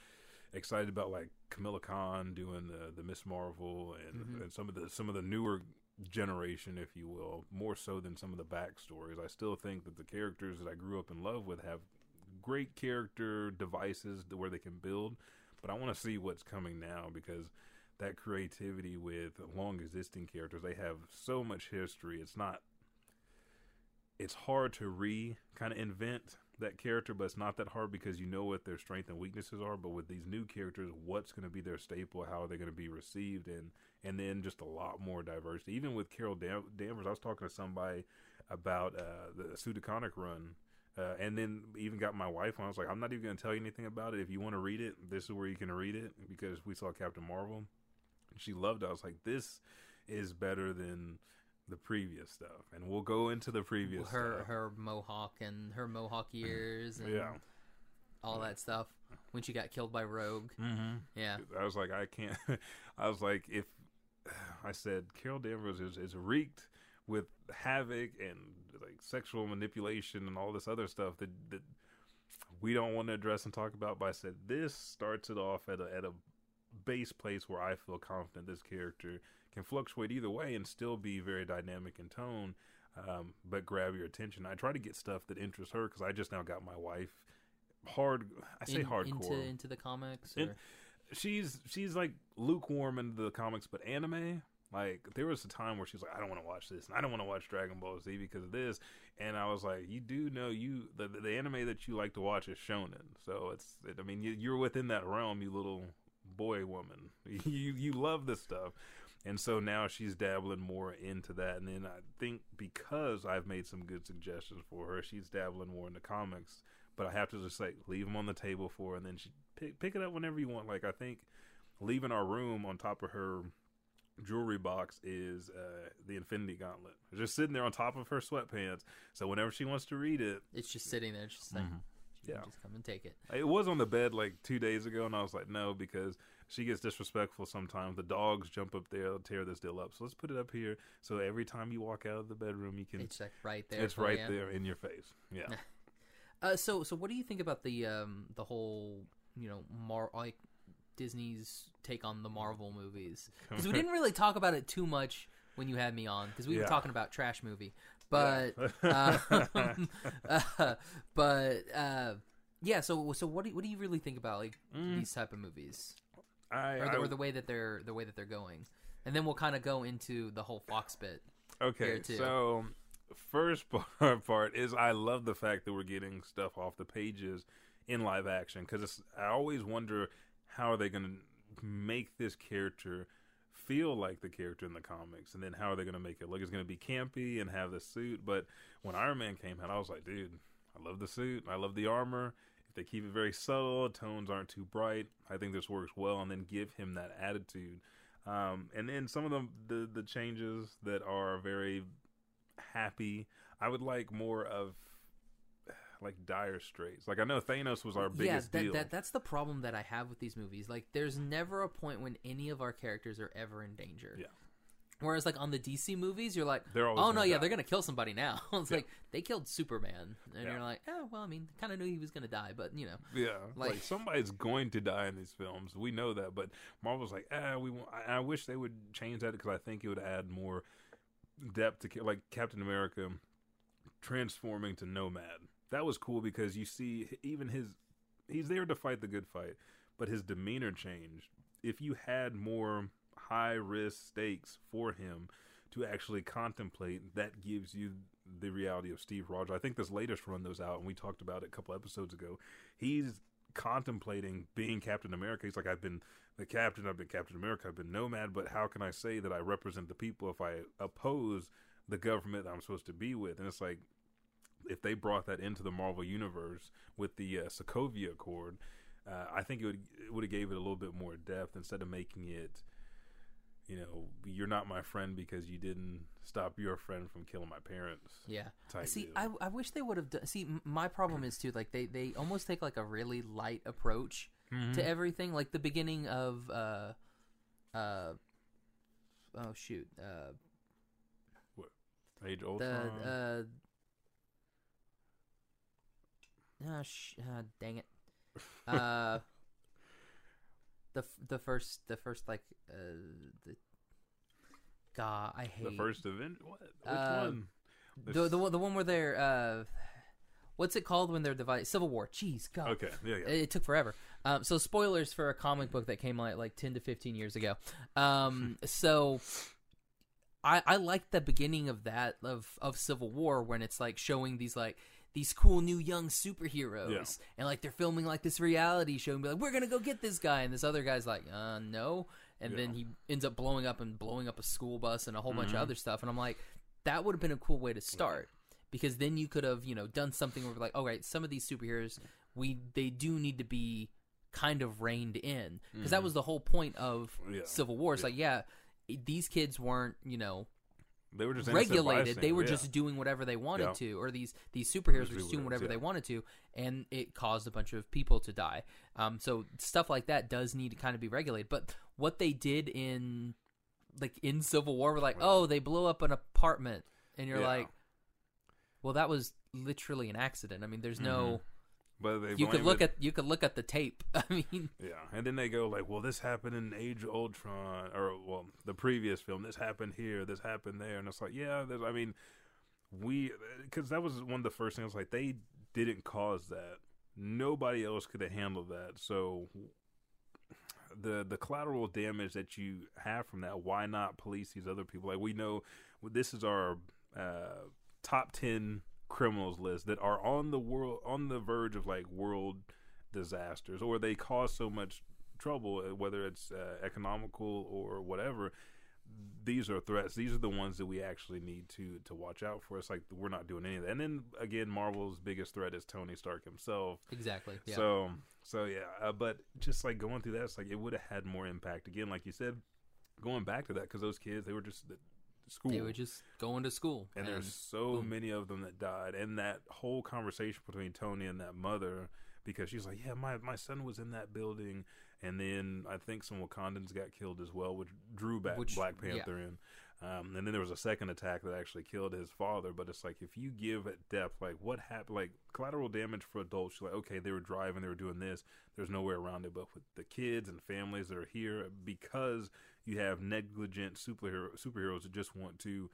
excited about, like Kamala Khan doing the Miss Marvel and, mm-hmm. and some of the newer generation, if you will, more so than some of the backstories. I still think that the characters that I grew up in love with have great character devices where they can build, but I want to see what's coming now, because that creativity with long existing characters, they have so much history. It's hard to kind of invent that character, but it's not that hard because you know what their strengths and weaknesses are. But with these new characters, what's going to be their staple? How are they going to be received? And then just a lot more diversity. Even with Carol Danvers, I was talking to somebody about the Pseudaconic run, and then even got my wife on. I was like, I'm not even going to tell you anything about it. If you want to read it, this is where you can read it, because we saw Captain Marvel. She loved it. I was like, this is better than the previous stuff, and we'll go into the previous stuff. Her mohawk and her mohawk ears and yeah. all that stuff when she got killed by Rogue. Mm-hmm. Yeah, I was like, I can't. I was like, if I said Carol Danvers is reeked with havoc and like sexual manipulation and all this other stuff that we don't want to address and talk about, but I said this starts it off at a base place where I feel confident this character can fluctuate either way and still be very dynamic in tone, but grab your attention. I try to get stuff that interests her, because I just now got my wife hardcore into the comics. Or? She's like lukewarm into the comics, but anime. Like, there was a time where she was like, I don't want to watch this, and I don't want to watch Dragon Ball Z because of this. And I was like, you do know the anime that you like to watch is shonen. So you're within that realm, you little boy woman. you love this stuff. And so now she's dabbling more into that. And then I think because I've made some good suggestions for her, she's dabbling more into comics. But I have to just like leave them on the table for her, and then she pick it up whenever you want. Like, I think leaving our room on top of her jewelry box is the Infinity Gauntlet. It's just sitting there on top of her sweatpants. So whenever she wants to read it, it's just sitting there. It's just like, mm-hmm. Yeah. Just come and take it. It was on the bed like 2 days ago, and I was like, no, because she gets disrespectful sometimes. The dogs jump up there, tear this deal up. So let's put it up here. So every time you walk out of the bedroom, you can. It's like right there. It's right there in your face. Yeah. So what do you think about the whole like Disney's take on the Marvel movies? Because we didn't really talk about it too much when you had me on, because we were talking about Trash Movie. But, yeah. So what do you really think about like these type of movies, or the way that they're going? And then we'll kind of go into the whole Fox bit. Okay. So first part is, I love the fact that we're getting stuff off the pages in live action, because I always wonder, how are they going to make this character feel like the character in the comics, and then how are they going to make it look? It's going to be campy and have the suit, but when Iron Man came out, I was like, dude, I love the suit, I love the armor. If they keep it very subtle, tones aren't too bright, I think this works well. And then give him that attitude, and then some of the changes that are very happy. I would like more of like dire straits. Like, I know Thanos was our biggest deal. That's the problem that I have with these movies. Like, there's never a point when any of our characters are ever in danger. Yeah. Whereas, like, on the DC movies, you're like, oh, no, yeah, they're going to kill somebody now. It's like, they killed Superman. And you're like, oh, well, I mean, kind of knew he was going to die, but, you know. Yeah, like, somebody's going to die in these films. We know that, but Marvel's like, I wish they would change that because I think it would add more depth to, like, Captain America transforming to Nomad. That was cool because you see even he's there to fight the good fight, but his demeanor changed. If you had more high risk stakes for him to actually contemplate, that gives you the reality of Steve Rogers. I think this latest run those out, and we talked about it a couple episodes ago. He's contemplating being Captain America. He's like, I've been the captain, I've been Captain America, I've been Nomad, but how can I say that I represent the people if I oppose the government that I'm supposed to be with? And it's like, if they brought that into the Marvel universe with the Sokovia Accord, I think it would have gave it a little bit more depth instead of making it, you know, you're not my friend because you didn't stop your friend from killing my parents. Yeah. See, I wish they would have done... See, my problem is, too, like, they almost take, like, a really light approach to everything. Like, the beginning of... what? Age Old Time? Dang it. The first like I hate the first event. What? Which one? The one where they're what's it called when they're divided? Civil War. Jeez, God. Okay, yeah. It took forever. So spoilers for a comic book that came out like 10 to 15 years ago. So I like the beginning of that of Civil War when it's like showing these like. These cool new young superheroes, and like they're filming like this reality show, and be like, "We're gonna go get this guy," and this other guy's like, "No," and then he ends up blowing up a school bus and a whole bunch of other stuff, and I'm like, that would have been a cool way to start because then you could have done something where like, all right, some of these superheroes they do need to be kind of reined in because that was the whole point of Civil War. It's like, these kids weren't They were just regulated. They were just doing whatever they wanted to, or these superheroes were just doing whatever they wanted to, and it caused a bunch of people to die. So stuff like that does need to kind of be regulated. But what they did in Civil War, were like, oh, they blew up an apartment, and you're like, well, that was literally an accident. I mean, there's no. But they you could look at the tape. I mean, and then they go like, "Well, this happened in Age of Ultron, or well, the previous film. This happened here. This happened there." And it's like, I mean, because that was one of the first things. Like, they didn't cause that. Nobody else could have handled that. So the collateral damage that you have from that, why not police these other people? Like, we know this is our top 10. Criminals list that are on the verge of like world disasters, or they cause so much trouble, whether it's economical or whatever. These are threats. These are the ones that we actually need to watch out for. It's like we're not doing any of that. And then again, Marvel's biggest threat is Tony Stark himself. Exactly. Yeah. So yeah. But just like going through that, it's like it would have had more impact. Again, like you said, going back to that because those kids, they were just. They were just going to school. And there's so many of them that died. And that whole conversation between Tony and that mother, because she's like, yeah, my son was in that building. And then I think some Wakandans got killed as well, which drew back Black Panther in. And then there was a second attack that actually killed his father. But it's like, if you give at depth, like what happened, like collateral damage for adults, you're like, okay, they were driving, they were doing this. There's no way around it. But with the kids and families that are here, because you have negligent superheroes that just want to,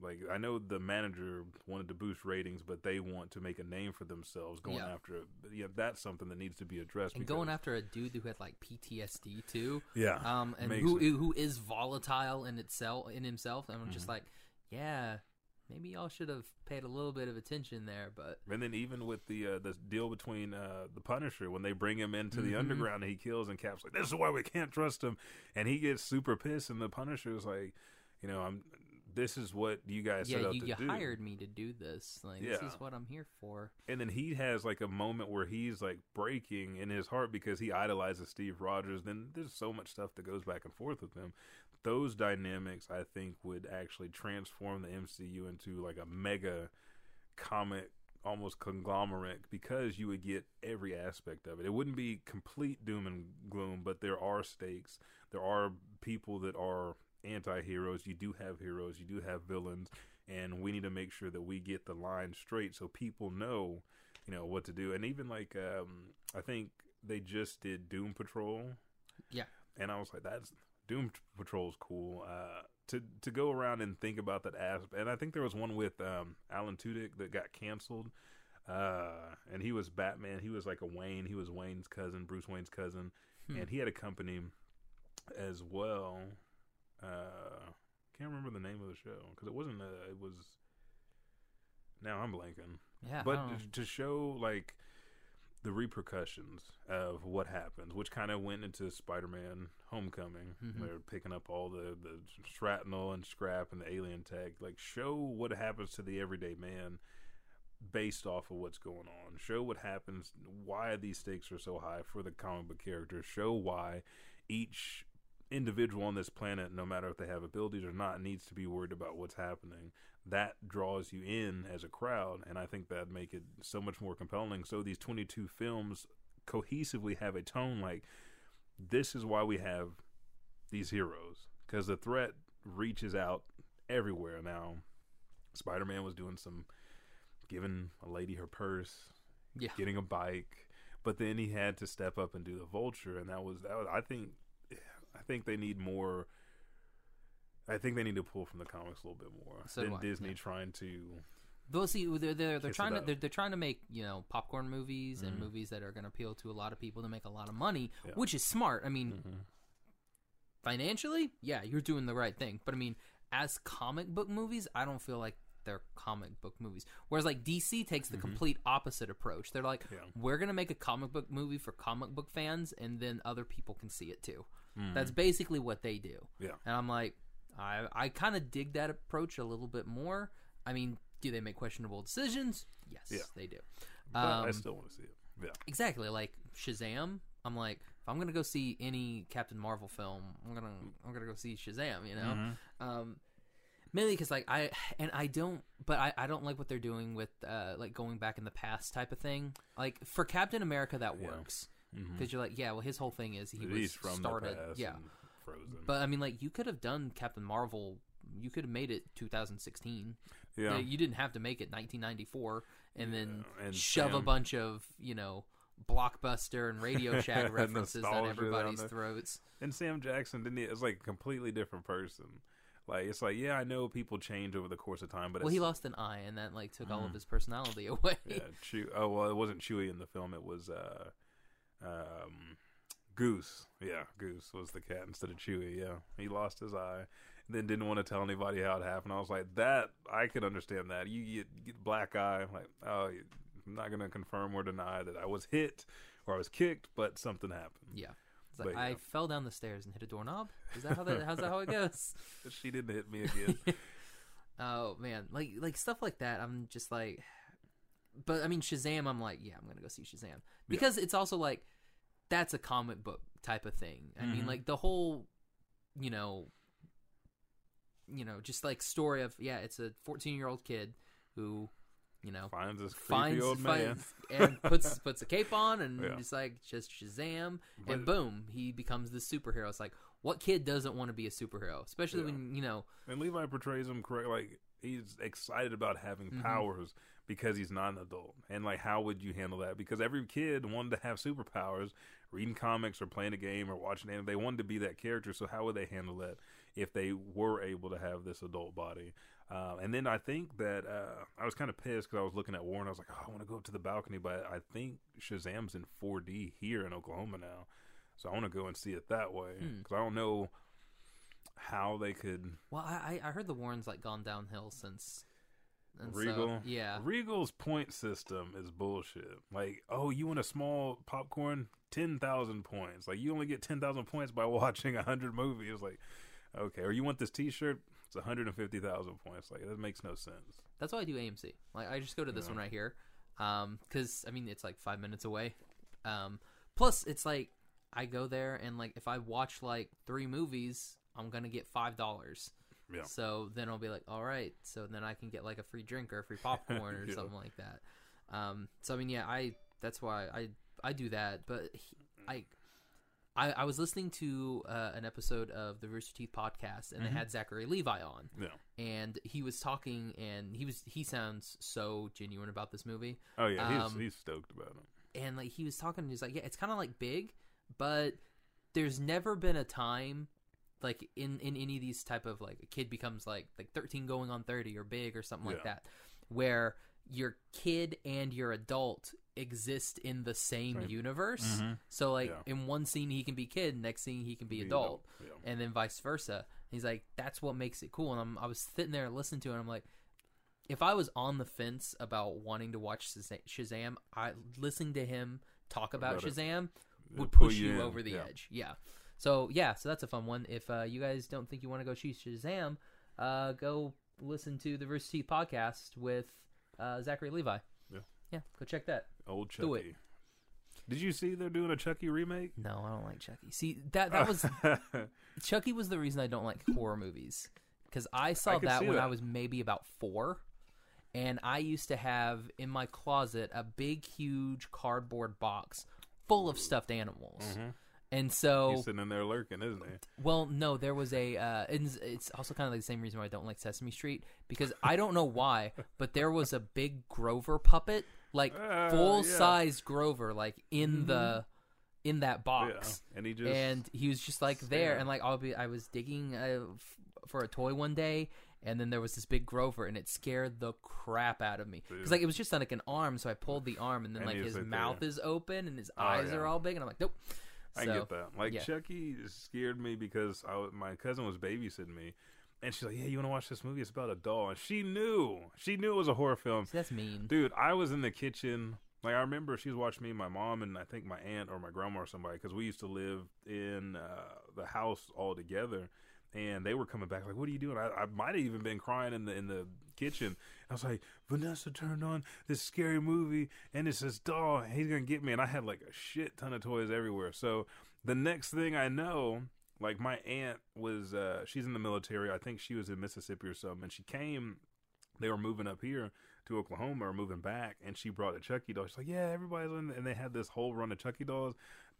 like, I know the manager wanted to boost ratings, but they want to make a name for themselves going after it. Yeah, that's something that needs to be addressed. And going after a dude who had like PTSD too. Yeah. And who is volatile in himself. And I'm just like, yeah, maybe y'all should have paid a little bit of attention there, but. And then even with the deal between the Punisher, when they bring him into the underground and he kills, and Cap's like, this is why we can't trust him. And he gets super pissed, and the Punisher is like, this is what you guys set out to do. Yeah, you hired me to do this. Like, this is what I'm here for. And then he has, like, a moment where he's, like, breaking in his heart because he idolizes Steve Rogers. Then there's so much stuff that goes back and forth with him. Those dynamics, I think, would actually transform the MCU into, like, a mega comic almost conglomerate, because you would get every aspect of it. It wouldn't be complete doom and gloom, but there are stakes. There are people that are anti-heroes. You do have heroes. You do have villains. And we need to make sure that we get the line straight so people know, you know, what to do. And even like, I think they just did Doom Patrol. Yeah. And I was like, that's Doom Patrol's cool. To go around and think about that aspect. And I think there was one with Alan Tudyk that got canceled. And he was Batman. He was like a Wayne. He was Wayne's cousin, Bruce Wayne's cousin. And he had a company as well. Can't remember the name of the show because it wasn't a, it was, now I'm blanking. Yeah. But to show like the repercussions of what happens, which kind of went into Spider-Man Homecoming. They're picking up all the shrapnel and scrap and the alien tech. Like, show what happens to the everyday man based off of what's going on. Show what happens, why these stakes are so high for the comic book characters. Show why each individual on this planet, no matter if they have abilities or not, needs to be worried about what's happening. That draws you in as a crowd, and I think that'd make it so much more compelling. So these 22 films cohesively have a tone like, this is why we have these heroes, because the threat reaches out everywhere. Now, Spider-Man was doing some, giving a lady her purse, getting a bike, but then he had to step up and do the Vulture, and that was I think they need more. I think they need to pull from the comics a little bit more than Disney trying to. They'll see. They're trying to they're trying to make, you know, popcorn movies and movies that are going to appeal to a lot of people to make a lot of money, which is smart. I mean, financially, you're doing the right thing. But I mean, as comic book movies, I don't feel like they're comic book movies. Whereas like DC takes the complete opposite approach. They're like, we're going to make a comic book movie for comic book fans, and then other people can see it too. That's basically what they do. And I'm like, I kind of dig that approach a little bit more. I mean, do they make questionable decisions? Yes, they do. But I still want to see it. Yeah, exactly. Like Shazam. I'm like, if I'm going to go see any Captain Marvel film, I'm gonna go see Shazam. You know. Mainly because like I don't like what they're doing with like going back in the past type of thing. Like for Captain America, that works because you're like, well, his whole thing is he's from started, the past and frozen. But I mean, like you could have done Captain Marvel. You could have made it 2016. Yeah, you didn't have to make it 1994 and then shove a bunch of, you know, Blockbuster and Radio Shack references down everybody's throats. And Sam Jackson didn't. It's like a completely different person. Like, it's like, yeah, I know people change over the course of time, but he lost an eye, and that like took all of his personality away. Yeah, it wasn't Chewie in the film; it was Goose. Yeah, Goose was the cat instead of Chewie. Yeah, he lost his eye, and then didn't want to tell anybody how it happened. I was like, that I could understand that. You get black eye, I'm like, oh, I'm not gonna confirm or deny that I was hit or I was kicked, but something happened. Yeah. Like, I fell down the stairs and hit a doorknob. How's that how it goes? She didn't hit me again. Oh man, like stuff like that. I'm just like, but I mean Shazam. I'm like, yeah, I'm gonna go see Shazam because it's also like that's a comic book type of thing. I mean, like the whole, you know, just like story of it's a 14-year-old kid who. You know, finds this creepy old man and puts a cape on and just like just Shazam and boom, he becomes this superhero. It's like, what kid doesn't want to be a superhero, especially when you know? And Levi portrays him correctly. Like he's excited about having powers because he's not an adult. And like, how would you handle that? Because every kid wanted to have superpowers, reading comics or playing a game or watching anime. They wanted to be that character. So how would they handle that if they were able to have this adult body? And then I think that I was kind of pissed because I was looking at Warren. I was like, oh, I want to go up to the balcony, but I think Shazam's in 4D here in Oklahoma now. So I want to go and see it that way because I don't know how they could. Well, I heard the Warren's like gone downhill since. And Regal, so, Regal's point system is bullshit. Like, oh, you want a small popcorn? 10,000 points. Like, you only get 10,000 points by watching 100 movies. Like, okay, or you want this T-shirt? It's 150,000 points. Like, that makes no sense. That's why I do AMC. Like, I just go to this one right here, because I mean it's like 5 minutes away. Plus, it's like I go there and like if I watch like 3 movies, I'm gonna get $5. Yeah. So then I'll be like, all right. So then I can get like a free drink or a free popcorn or something like that. So I mean, yeah, that's why I do that. But I was listening to an episode of the Rooster Teeth podcast, and they had Zachary Levi on. Yeah. And he was talking, and he sounds so genuine about this movie. Oh yeah, he's stoked about it. And like he was talking, and he's like, yeah, it's kind of like Big, but there's never been a time like in any of these type of like a kid becomes like 13 going on 30 or Big or something like that, where your kid and your adult exist in the same universe. Mm-hmm. So like in one scene he can be kid, next scene he can be adult, and then vice versa. And he's like, that's what makes it cool. And I was sitting there listening to it, and I'm like, if I was on the fence about wanting to watch Shazam, listening to him talk about Shazam would push you over the edge. Yeah. So that's a fun one. If you guys don't think you want to go see Shazam, go listen to the Rooster Teeth podcast with Zachary Levi. Yeah, go check that. Old Chucky. Do it. Did you see they're doing a Chucky remake? No, I don't like Chucky. See, that was Chucky was the reason I don't like horror movies, because I saw that when I was maybe about 4, and I used to have in my closet a big, huge cardboard box full of stuffed animals. Mm-hmm. And so he's sitting in there lurking, isn't he? Well, no, there was a it's also kind of like the same reason why I don't like Sesame Street, because I don't know why, but there was a big Grover puppet, like full-size Grover, like in that box. Yeah. And he was just like there, and like I was digging for a toy one day, and then there was this big Grover, and it scared the crap out of me. Because like it was just on like an arm, so I pulled the arm, and then like his mouth is open and his eyes are all big, and I'm like, nope. I get that. Like, Chucky scared me because my cousin was babysitting me, and she's like, "Yeah, you want to watch this movie? It's about a doll." And she knew it was a horror film. That's mean, dude. I was in the kitchen. Like, I remember she was watching me, my mom, and I think my aunt or my grandma or somebody, because we used to live in the house all together. And they were coming back like, "What are you doing?" I might have even been crying in the kitchen. I was like, "Vanessa turned on this scary movie, and it's this doll. He's gonna get me." And I had like a shit ton of toys everywhere. So the next thing I know, like, my aunt was, she's in the military. I think she was in Mississippi or something, and she came. They were moving up here to Oklahoma, or moving back, and she brought a Chucky doll. She's like, "Yeah, everybody's in," and they had this whole run of Chucky dolls.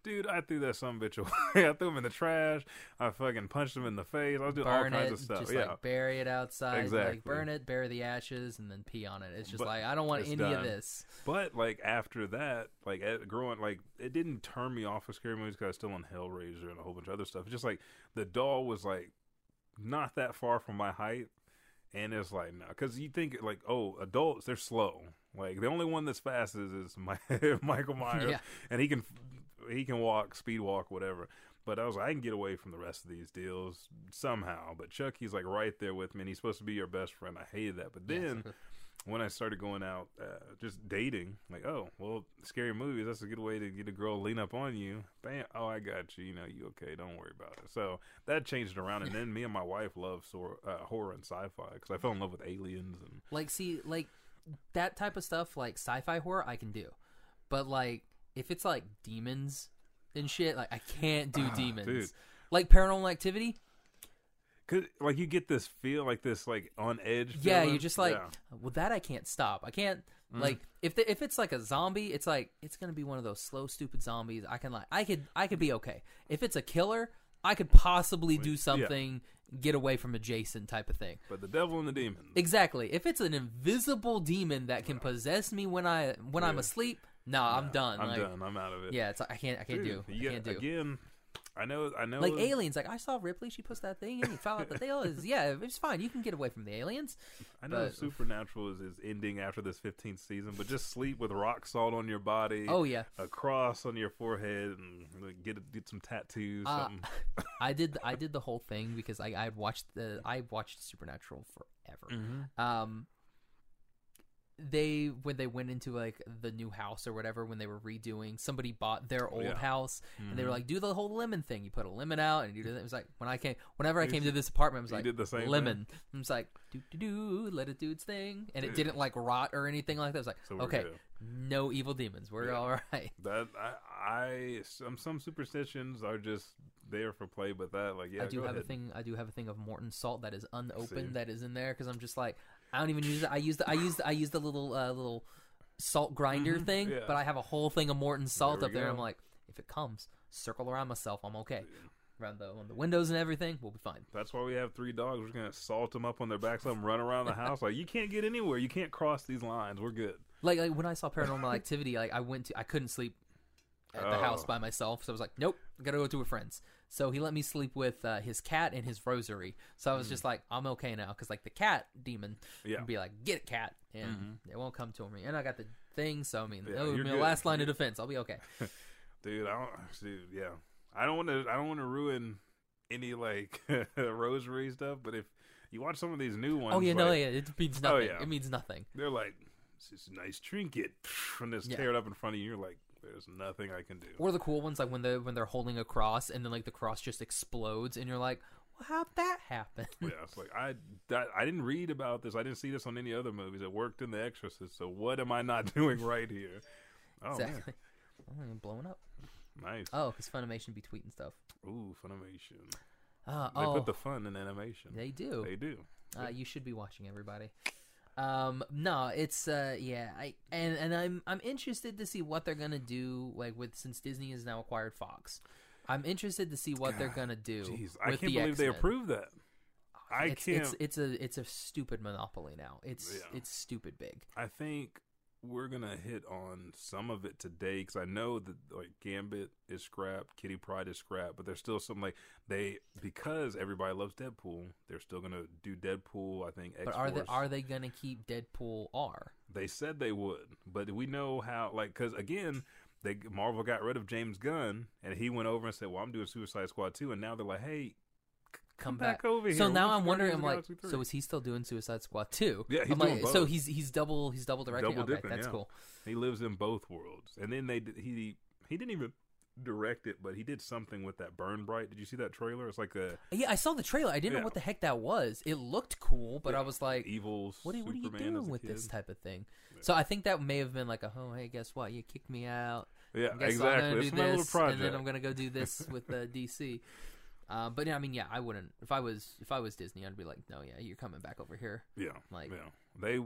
Dude, I threw that sumbitch away. I threw him in the trash. I fucking punched him in the face. I was doing all kinds of stuff. Just like bury it outside. Exactly. Like burn it, bury the ashes, and then pee on it. It's just like, I don't want any of this. But like after that, like growing, like it didn't turn me off of scary movies, because I was still on Hellraiser and a whole bunch of other stuff. It's just like the doll was like not that far from my height, and it's like no, because you think like, oh, adults, they're slow. Like the only one that's fast is Michael Myers, and he can walk, speed walk, whatever. But I was like, I can get away from the rest of these deals somehow. But Chucky's like right there with me, and he's supposed to be your best friend. I hated that. But then when I started going out, just dating, like, oh, well, scary movies, that's a good way to get a girl to lean up on you. Bam. Oh, I got you. You know, you okay. Don't worry about it. So that changed it around. And then me and my wife love horror and sci-fi, because I fell in love with aliens. And like, see, like that type of stuff, like sci-fi horror, I can do. But like, if it's like demons and shit, like I can't do demons. Dude. Like Paranormal Activity, cause like you get this feel, like this like on edge. Yeah, feeling. You're just like, well, that I can't stop. I can't like if it's like a zombie, it's like it's gonna be one of those slow, stupid zombies. I could be okay. If it's a killer, I could possibly do something, get away from adjacent type of thing. But the devil and the demon, exactly. If it's an invisible demon that can possess me when I'm asleep. No, I'm done. I'm done. I'm out of it. Yeah, it's like, I can't do. Again, I know. Like aliens, like I saw Ripley. She puts that thing in. You found out the tail is. Yeah, it's fine. You can get away from the aliens. I know Supernatural is ending after this 15th season, but just sleep with rock salt on your body. Oh yeah, a cross on your forehead, and get some tattoos. Something. I did the whole thing because I watched Supernatural forever. Mm-hmm. When they went into like the new house or whatever, when they were redoing, somebody bought their old house, and they were like, do the whole lemon thing. You put a lemon out and you do that. It was like whenever I came to this apartment, I was like, did the same lemon. I was like, do, let it do its thing, and it didn't like rot or anything like that. I was like, so okay, no evil demons, we're all right. That some superstitions are just there for play, but that like I do have a thing of Morton salt that is unopened that is in there, because I'm just like, I don't even use it. I use the little salt grinder thing, yeah. But I have a whole thing of Morton salt up there. And I'm like, if it comes, circle around myself, I'm okay. Yeah. Around on the windows and everything, we'll be fine. That's why we have three dogs. We're going to salt them up on their backs, let them run around the house. Like, you can't get anywhere. You can't cross these lines. We're good. Like when I saw Paranormal Activity, like, I couldn't sleep at the house by myself. So I was like, nope, I got to go to a friend's. So he let me sleep with his cat and his rosary. So I was just like, I'm okay now. Because, like, the cat demon would be like, get it, cat. And it won't come to me. And I got the thing. So, I mean, that would be my last line of defense. I'll be okay. Dude, I don't want to ruin any like rosary stuff, but if you watch some of these new ones, it means nothing. Oh, yeah. It means nothing. They're like, it's just a nice trinket, and just tear it up in front of you. You're like, there's nothing I can do. Or the cool ones, like when they're holding a cross, and then like the cross just explodes, and you're like, well, how'd that happen? Yeah, it's like I didn't read about this. I didn't see this on any other movies. It worked in The Exorcist. So what am I not doing right here? Oh, exactly. Man. I'm blowing up. Nice. Oh, because Funimation be tweeting stuff. Ooh, Funimation. They put the fun in animation. They do. You should be watching, everybody. No, it's I'm interested to see what they're gonna do. Like since Disney has now acquired Fox, I'm interested to see what they're gonna do. Geez, I can't believe X-Men. They approved that. It's a stupid monopoly now. It's stupid big. I think we're gonna hit on some of it today because I know that like Gambit is scrapped, Kitty Pryde is scrapped, but there's still some like because everybody loves Deadpool, they're still gonna do Deadpool. I think. X-Force. But are they gonna keep Deadpool R? They said they would, but we know how because again, Marvel got rid of James Gunn and he went over and said, "Well, I'm doing Suicide Squad 2," and now they're like, "Hey." Come back over here. So now I'm wondering, I'm like, so is he still doing Suicide Squad 2? Yeah, he's doing both. So he's double directing. Double dipping, that's cool. He lives in both worlds. And then he didn't even direct it, but he did something with that Burn Bright. Did you see that trailer? It's like a I saw the trailer. I didn't know what the heck that was. It looked cool, but I was like, evil. What are you doing with this type of thing? Yeah. So I think that may have been like a hey, guess what? You kicked me out. Yeah, exactly. It's my little project, and then I'm gonna go do this with DC. But I mean, I wouldn't. If I was Disney, I'd be like, no, you're coming back over here. Yeah, they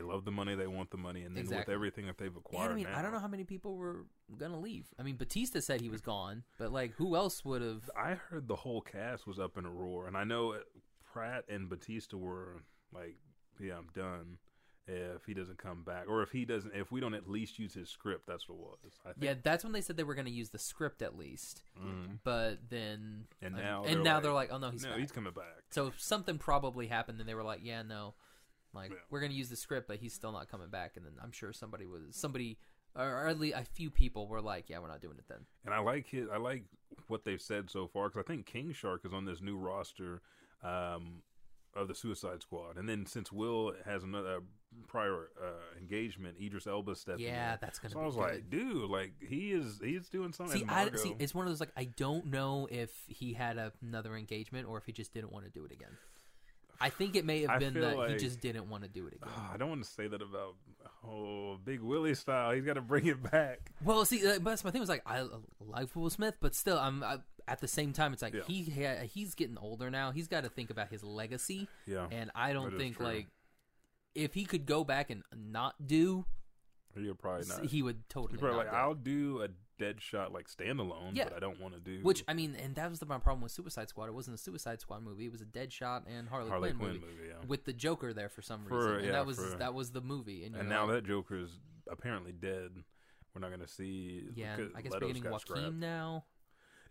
love the money, they want the money, and then with everything that they've acquired. Yeah, I mean, I don't know how many people were gonna leave. I mean, Batista said he was gone, but like, who else would have? I heard the whole cast was up in a roar, and I know Pratt and Batista were like, yeah, I'm done. If he doesn't come back, or if we don't at least use his script, that's what it was. I think. Yeah, that's when they said they were going to use the script at least. Mm-hmm. But then, they're like, oh no, he's coming back. So something probably happened. Then they were like, we're going to use the script, but he's still not coming back. And then I'm sure somebody or at least a few people were like, yeah, we're not doing it then. And I like what they've said so far because I think King Shark is on this new roster. Of the Suicide Squad, and then since Will has another prior engagement, Idris Elba stepped in. Yeah, that's gonna. So be I was good. Like, dude, like he's doing something. See, it's one of those like I don't know if he had another engagement or if he just didn't want to do it again. I think it may have been that he just didn't want to do it again. I don't want to say that about Big Willie style. He's got to bring it back. Well, see, but my thing was like I like Will Smith, but still, at the same time, it's like he's getting older now. He's got to think about his legacy. Yeah, and I don't think like if he could go back and not do, you're probably not. He would totally. You're probably not I'll do a Deadshot like standalone, but I don't want to do. Which I mean, and that was my problem with Suicide Squad. It wasn't a Suicide Squad movie. It was a Deadshot and Harley Quinn movie with the Joker there for some reason. And that was the movie. And now that Joker is apparently dead. We're not going to see. Yeah, I guess we're getting Joaquin now.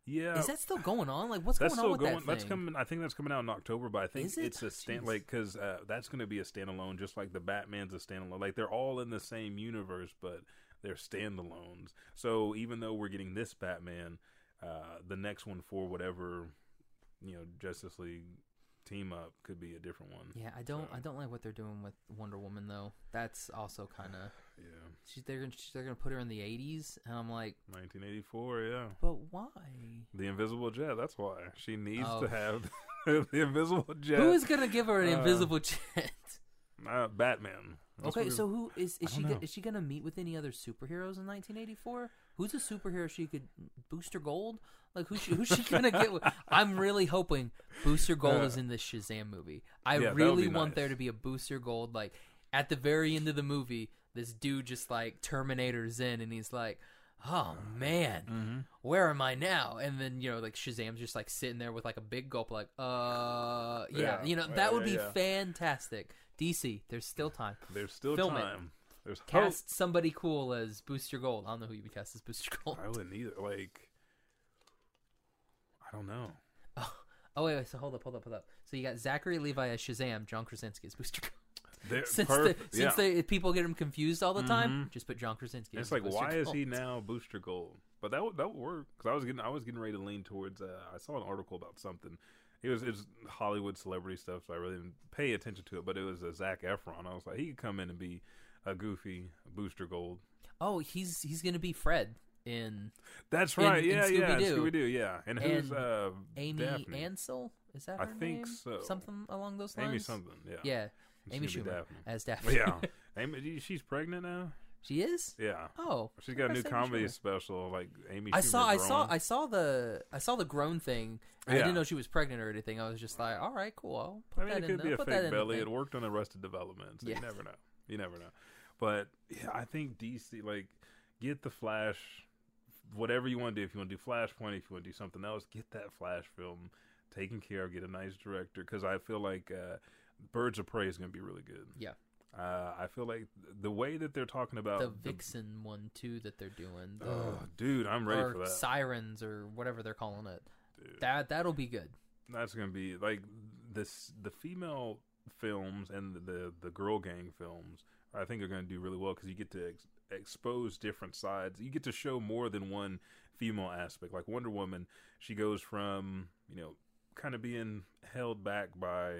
Yeah, is that still going on? Like, what's going on with that thing? That's coming. I think that's coming out in October, but I think it's a because that's going to be a standalone, just like the Batman's a standalone. Like they're all in the same universe, but they're standalones. So even though we're getting this Batman, the next one for whatever Justice League team up could be a different one. Yeah, I don't like what they're doing with Wonder Woman though. That's also kind of They're gonna put her in the 80s, and I'm like 1984. Yeah, but why? The invisible jet. That's why she needs to have the invisible jet. Who is gonna give her an invisible jet? Batman. That's okay, so who is she? Is she gonna meet with any other superheroes in 1984? Who's a superhero she could Booster Gold? Like who's she gonna get with? I'm really hoping Booster Gold is in this Shazam movie. I really want there to be a Booster Gold. Like at the very end of the movie, this dude just like Terminators in, and he's like, oh man, where am I now? And then, you know, like Shazam's just like sitting there with like a big gulp, like, yeah, you know, that would be fantastic. DC, there's still time. There's still Film time. It. There's cast hope. Somebody cool as Booster Gold. I don't know who you would cast as Booster Gold. I wouldn't either. Like, I don't know. Oh, wait, so hold up. So you got Zachary Levi as Shazam, John Krasinski as Booster Gold. Since people get him confused all the time, just put John Krasinski. It's like, why is he now Booster Gold? But that would work, because I was getting ready to lean towards. I saw an article about something. It was Hollywood celebrity stuff, so I really didn't pay attention to it. But it was a Zac Efron. I was like, he could come in and be a goofy Booster Gold. Oh, he's gonna be Fred in. That's right. Scooby-Doo. Yeah, and who's Amy Daphne. Ansel? Is that her name? I think so. Something along those lines. Amy something. Yeah. Amy Schumer as Daphne. Yeah, Amy, she's pregnant now. She is. Yeah. Oh, she's got a new comedy special. Like Amy. I saw the grown thing. Yeah. I didn't know she was pregnant or anything. I was just like, all right, cool. I'll put that in. I mean, it could be a fake belly. It worked on Arrested Development. So yeah. You never know. But yeah, I think DC, like, get the Flash, whatever you want to do. If you want to do Flashpoint, if you want to do something else, get that Flash film taken care of. Get a nice director, because I feel like. Birds of Prey is going to be really good. Yeah. I feel like the way that they're talking about... The Vixen one, too, that they're doing. Dude, I'm ready for that. Sirens or whatever they're calling it. Dude. That'll be good. That's going to be... Like, the female films and the girl gang films, I think, are going to do really well, because you get to expose different sides. You get to show more than one female aspect. Like Wonder Woman, she goes from, you know, kind of being held back by...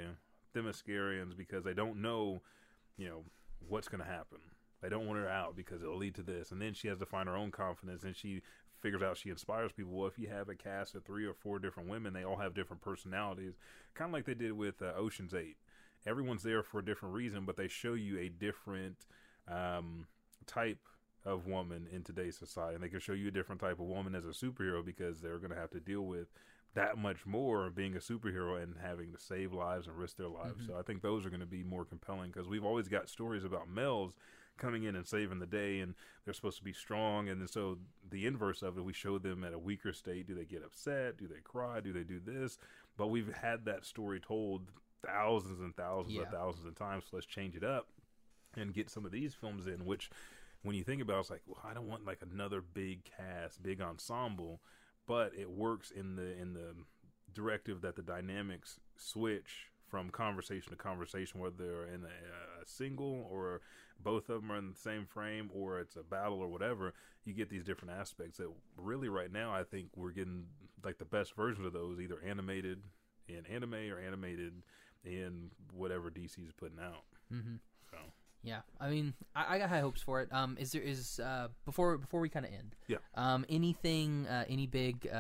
Themyscirians, because they don't know, you know, what's going to happen. They don't want her out because it'll lead to this. And then she has to find her own confidence, and she figures out she inspires people. Well, if you have a cast of 3 or 4 different women, they all have different personalities, kind of like they did with Ocean's 8. Everyone's there for a different reason, but they show you a different type of woman in today's society. And they can show you a different type of woman as a superhero, because they're going to have to deal with that much more of being a superhero and having to save lives and risk their lives. So I think those are going to be more compelling, because we've always got stories about males coming in and saving the day, and they're supposed to be strong. And then so the inverse of it, we show them at a weaker state. Do they get upset? Do they cry? Do they do this? But we've had that story told thousands and thousands and thousands of times. So let's change it up and get some of these films in, which when you think about it, it's like, well, I don't want like another big cast, big ensemble. But it works in the directive that the dynamics switch from conversation to conversation, whether they're in a single or both of them are in the same frame, or it's a battle or whatever. You get these different aspects that really right now I think we're getting like the best versions of those, either animated in anime or animated in whatever DC's putting out. So. Yeah, I mean, I got high hopes for it. Before we kind of end? Yeah. Anything? Any big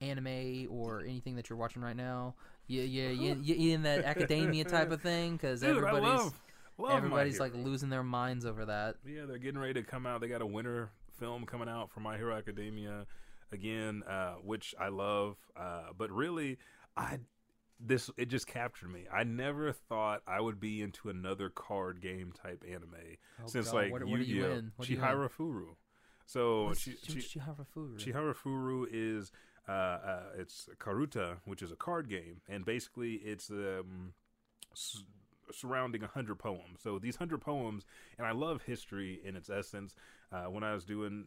anime or anything that you're watching right now? Yeah, in that academia type of thing, because everybody's like losing their minds over that. Yeah, they're getting ready to come out. They got a winter film coming out for My Hero Academia again, which I love. But really, it just captured me. I never thought I would be into another card game type anime like Yu-Gi-Oh, Chihara Furu. So Chihara Furu. Chihara Furu is it's Karuta, which is a card game, and basically it's surrounding 100 poems. So these 100 poems, and I love history in its essence. When I was doing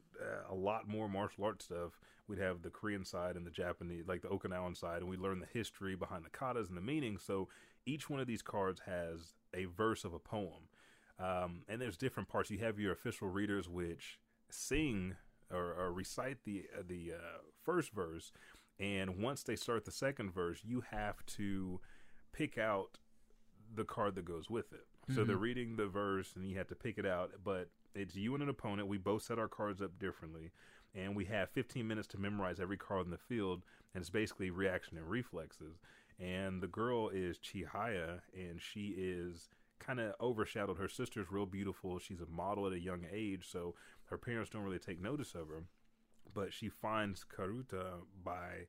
a lot more martial arts stuff, we'd have the Korean side and the Japanese, like the Okinawan side, and we learned the history behind the katas and the meaning. So each one of these cards has a verse of a poem, and there's different parts. You have your official readers, which sing or recite the first verse, and once they start the second verse, you have to pick out the card that goes with it. So they're reading the verse, and you have to pick it out. But it's you and an opponent. We both set our cards up differently, and we have 15 minutes to memorize every card in the field. And it's basically reaction and reflexes. And the girl is Chihaya, and she is kind of overshadowed. Her sister's real beautiful. She's a model at a young age, so her parents don't really take notice of her. But she finds Karuta by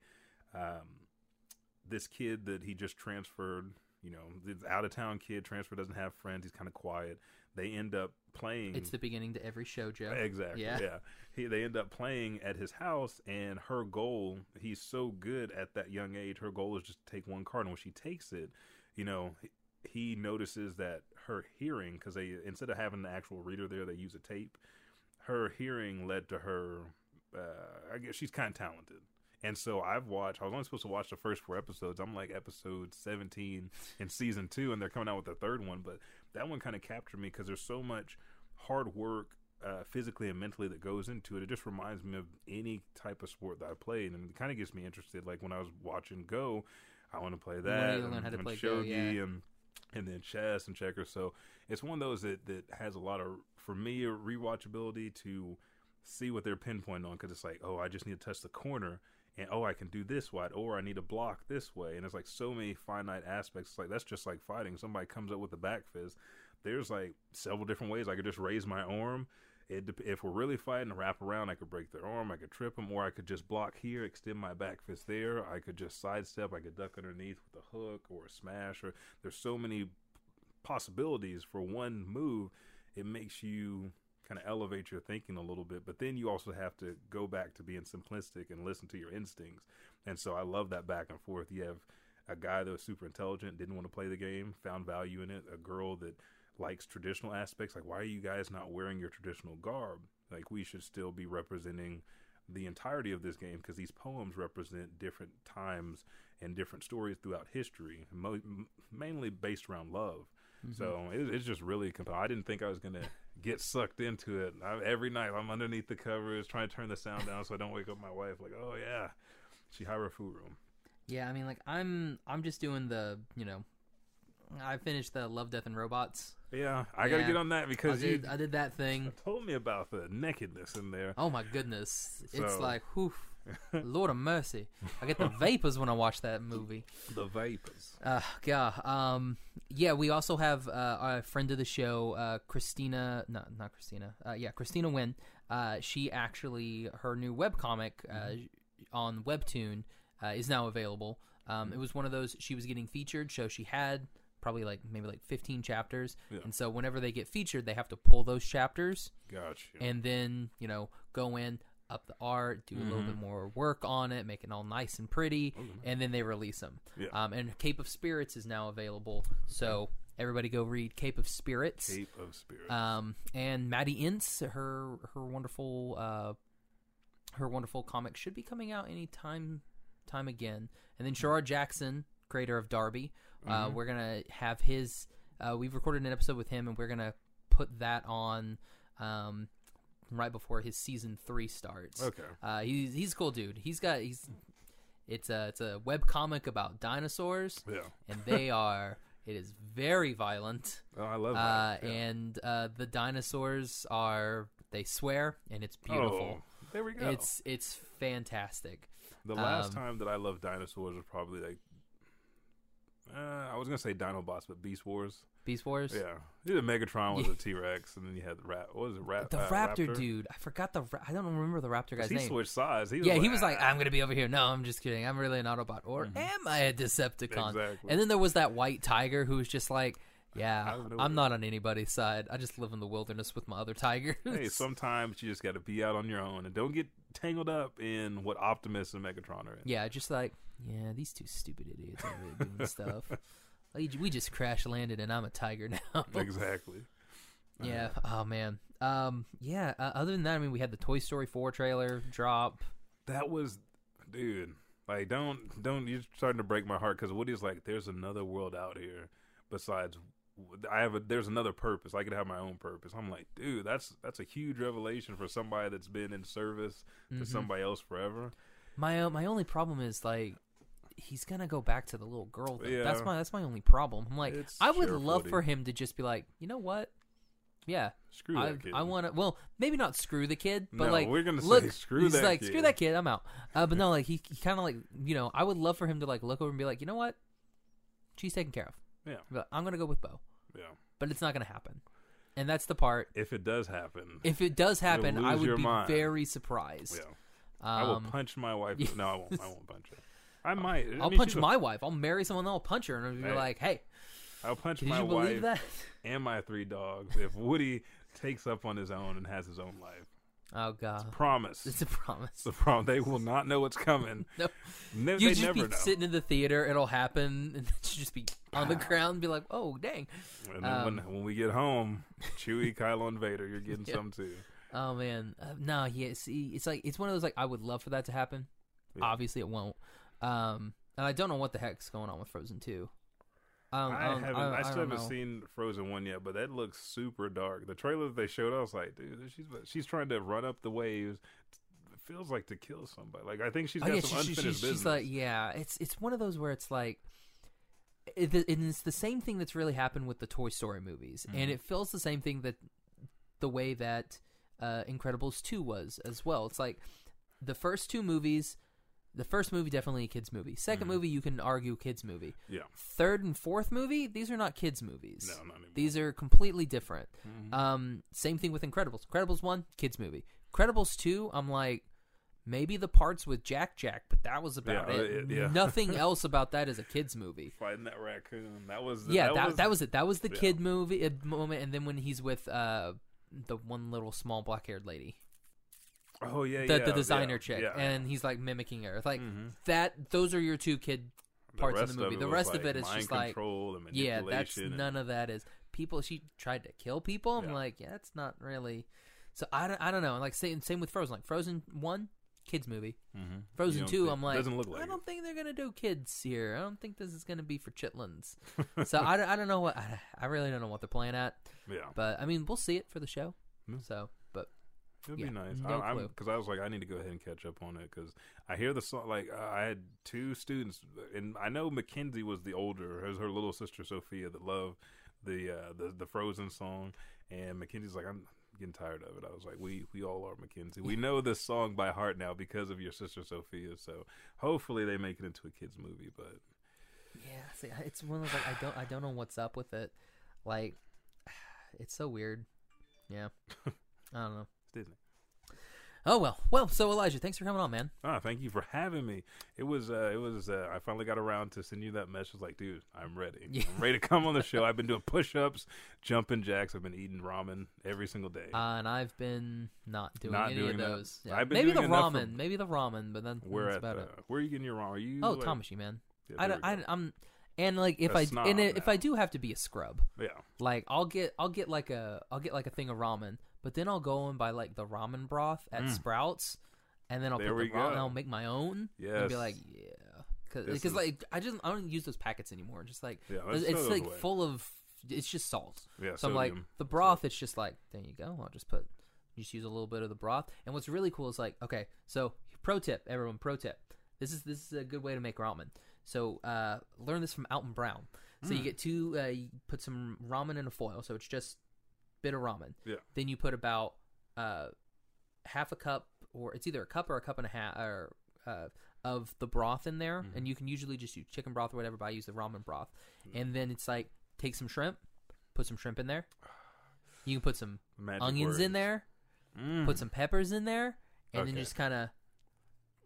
this kid that he just transferred. You know, the out-of-town kid, transfer, doesn't have friends. He's kind of quiet. they end up playing. It's the beginning to every shoujo. Exactly. Yeah. Yeah. They end up playing at his house, and her goal, he's so good at that young age, her goal is just to take one card, and when she takes it, you know, he notices that her hearing, because they, instead of having an actual reader there, they use a tape. Her hearing led to her, I guess she's kind of talented. And so I was only supposed to watch the first 4 episodes. I'm like episode 17 in season 2, and they're coming out with the 3rd one. But that one kind of captured me because there's so much hard work physically and mentally that goes into it. It just reminds me of any type of sport that I played, and it kind of gets me interested. Like when I was watching Go, I want to play that. You learn how to play Shogi, Go, yeah. And then chess and checkers. So it's one of those that has a lot of, for me, rewatchability to see what they're pinpointing on, because it's like, oh, I just need to touch the corner. And, oh, I can do this wide, or I need to block this way. And it's like so many finite aspects. It's like, that's just like fighting. Somebody comes up with a back fist. There's like several different ways. I could just raise my arm. If we're really fighting to wrap around, I could break their arm. I could trip them, or I could just block here, extend my back fist there. I could just sidestep. I could duck underneath with a hook or a smash. Or there's so many possibilities for one move. It makes you kind of elevate your thinking a little bit, but then you also have to go back to being simplistic and listen to your instincts. And so I love that back and forth. You have a guy that was super intelligent, didn't want to play the game, found value in it. A girl that likes traditional aspects, like, why are you guys not wearing your traditional garb? Like, we should still be representing the entirety of this game, because these poems represent different times and different stories throughout history, mainly based around love. Mm-hmm. So it's just really compelling. I didn't think I was going to get sucked into it. Every night I'm underneath the covers trying to turn the sound down so I don't wake up my wife like, oh yeah, she Shihara-furu. Yeah, I mean, like, I'm just doing the, you know, I finished the Love, Death, and Robots. Yeah, I gotta get on that because I did that thing. You told me about the nakedness in there. Oh my goodness, so. It's like, whew, Lord of mercy. I get the vapors when I watch that movie. The vapors. God. Yeah, we also have our friend of the show, Christina. No, not Christina. Christina Wynn. She actually, her new webcomic on Webtoon is now available. It was one of those, she was getting featured, so she had probably like maybe like 15 chapters, yeah. And so whenever they get featured, they have to pull those chapters, gotcha, and then, you know, go in, up the art, do a little bit more work on it, make it all nice and pretty, and then they release them. Yeah. And Cape of Spirits is now available, so everybody go read Cape of Spirits. Cape of Spirits. And Maddie Ince, her wonderful comic should be coming out any time again, and then Sherrod Jackson, creator of Darby, we're gonna have his we've recorded an episode with him, and we're gonna put that on right before his season 3 starts. Okay. He's a cool dude. It's a web comic about dinosaurs. Yeah. And it is very violent. Oh, I love that. Yeah. And the dinosaurs they swear, and it's beautiful. Oh, there we go. It's fantastic. The last time that I loved dinosaurs was probably like, I was going to say Dinobots, but Beast Wars. Beast Wars? Yeah. Either Megatron was a T-Rex, and then you had the Raptor dude. I forgot I don't remember the Raptor guy's name. He switched sides. He was like, I'm going to be over here. No, I'm just kidding. I'm really an Autobot. Or am I a Decepticon? Exactly. And then there was that white tiger who was just like, yeah, I'm not on anybody's side. I just live in the wilderness with my other tigers. Hey, sometimes you just got to be out on your own and don't get tangled up in what Optimus and Megatron are in. Yeah, just like, yeah, these two stupid idiots are really doing stuff. We just crash landed and I'm a tiger now. Exactly. Yeah. Oh, man. Yeah, other than that, I mean, we had the Toy Story 4 trailer drop. That was, dude, like, don't, you're starting to break my heart, because Woody's like, there's another world out here besides there's another purpose. I could have my own purpose. I'm like, dude, that's a huge revelation for somebody that's been in service to somebody else forever. My only problem is, like, he's gonna go back to the little girl though. Yeah. That's my only problem. I'm like, I would love for him to just be like, you know what? Yeah, screw that kid. I want to. Well, maybe not screw the kid, but no, like, we're gonna look, say screw that. He's like, kid. Screw that kid. I'm out. But no, like he kind of like, you know, I would love for him to like look over and be like, you know what? She's taken care of. Yeah, but I'm gonna go with Bo. Yeah, but it's not gonna happen, and that's the part. If it does happen, I would be very surprised. Yeah. I will punch my wife. No, I won't. I won't punch her. I might. I'll punch my wife. I'll marry someone. I'll punch her, and I'll be like, "Hey, I'll punch my wife and my 3 dogs if Woody takes up on his own and has his own life. Oh God! It's a promise. It's a promise. It's a promise. They will not know what's coming. No, you just never be know. Sitting in the theater. It'll happen, and you just be on the ground, and be like, "Oh, dang!" And then when we get home, Chewie, Kylo, and Vader, you're getting some too. Oh man, no, yeah. See, it's like it's one of those like I would love for that to happen. Yeah. Obviously, it won't. And I don't know what the heck's going on with Frozen 2. I still haven't seen Frozen 1 yet, but that looks super dark. The trailer that they showed, I was like, dude, she's trying to run up the waves. It feels like to kill somebody. Like I think she's got some unfinished business. She's like, yeah, it's one of those where it's like, it's the same thing that's really happened with the Toy Story movies, and it feels the same thing that the way that Incredibles 2 was as well. It's like the first two movies. The first movie, definitely a kids' movie. Second movie, you can argue kids' movie. Yeah. Third and fourth movie, these are not kids' movies. No, not anymore. These are completely different. Same thing with Incredibles. Incredibles 1, kids' movie. Incredibles 2, I'm like, maybe the parts with Jack, but that was about it. Yeah. Nothing else about that is a kids' movie. Fighting that raccoon. That was the, that was it. That was the kid movie moment. And then when he's with the one little small black-haired lady. Oh yeah, the designer chick, and he's like mimicking her. Like that, those are your two kid parts of the movie. The rest of it is just like, yeah, that's none of that is people. She tried to kill people. I'm like, yeah, that's not really. So I don't know. Like same with Frozen. Like Frozen 1, kids movie. Frozen 2, I'm like, I don't think they're gonna do kids here. I don't think this is gonna be for chitlins. So I don't know what I really don't know what they're playing at. Yeah, but I mean, we'll see it for the show. So. It'd be nice, because I was like, I need to go ahead and catch up on it because I hear the song. Like I had 2 students, and I know Mackenzie was the older. It was her little sister Sophia that loved the Frozen song, and Mackenzie's like, I'm getting tired of it. I was like, we all are, Mackenzie. We know this song by heart now because of your sister Sophia. So hopefully they make it into a kids movie. But yeah, see, it's one of those, like I don't know what's up with it. Like it's so weird. Yeah, I don't know. Disney. Oh well. So Elijah, thanks for coming on, man. Thank you for having me. It was. I finally got around to sending you that message. Like, dude, I'm ready. Yeah. I'm ready to come on the show. I've been doing push-ups, jumping jacks. I've been eating ramen every single day. And I've been not doing any of those. Yeah. I've been maybe the ramen, but then we're that's about it. Where are you getting your ramen? Are you? Oh, like, Tamashi, man. Yeah, I'm. And like if I do have to be a scrub, yeah. Like I'll get like a thing of ramen. But then I'll go and buy like the ramen broth at Sprouts, and then I'll put the ramen. And I'll make my own. Yes. And be like, yeah, because like I don't use those packets anymore. Just like it's like away. Full of it's just salt. Yeah. So sodium. I'm like the broth. It's just like there you go. I'll just use a little bit of the broth. And what's really cool is like okay, so pro tip, everyone, pro tip. This is a good way to make ramen. So learn this from Alton Brown. So you get you put some ramen in a foil. So it's just. Bit of ramen. Yeah. Then you put about half a cup, or it's either a cup or a cup and a half, or of the broth in there. And you can usually just use chicken broth or whatever, but I use the ramen broth. And then it's like take some shrimp, put some shrimp in there. You can put some onions in there, put some peppers in there, and then just kind of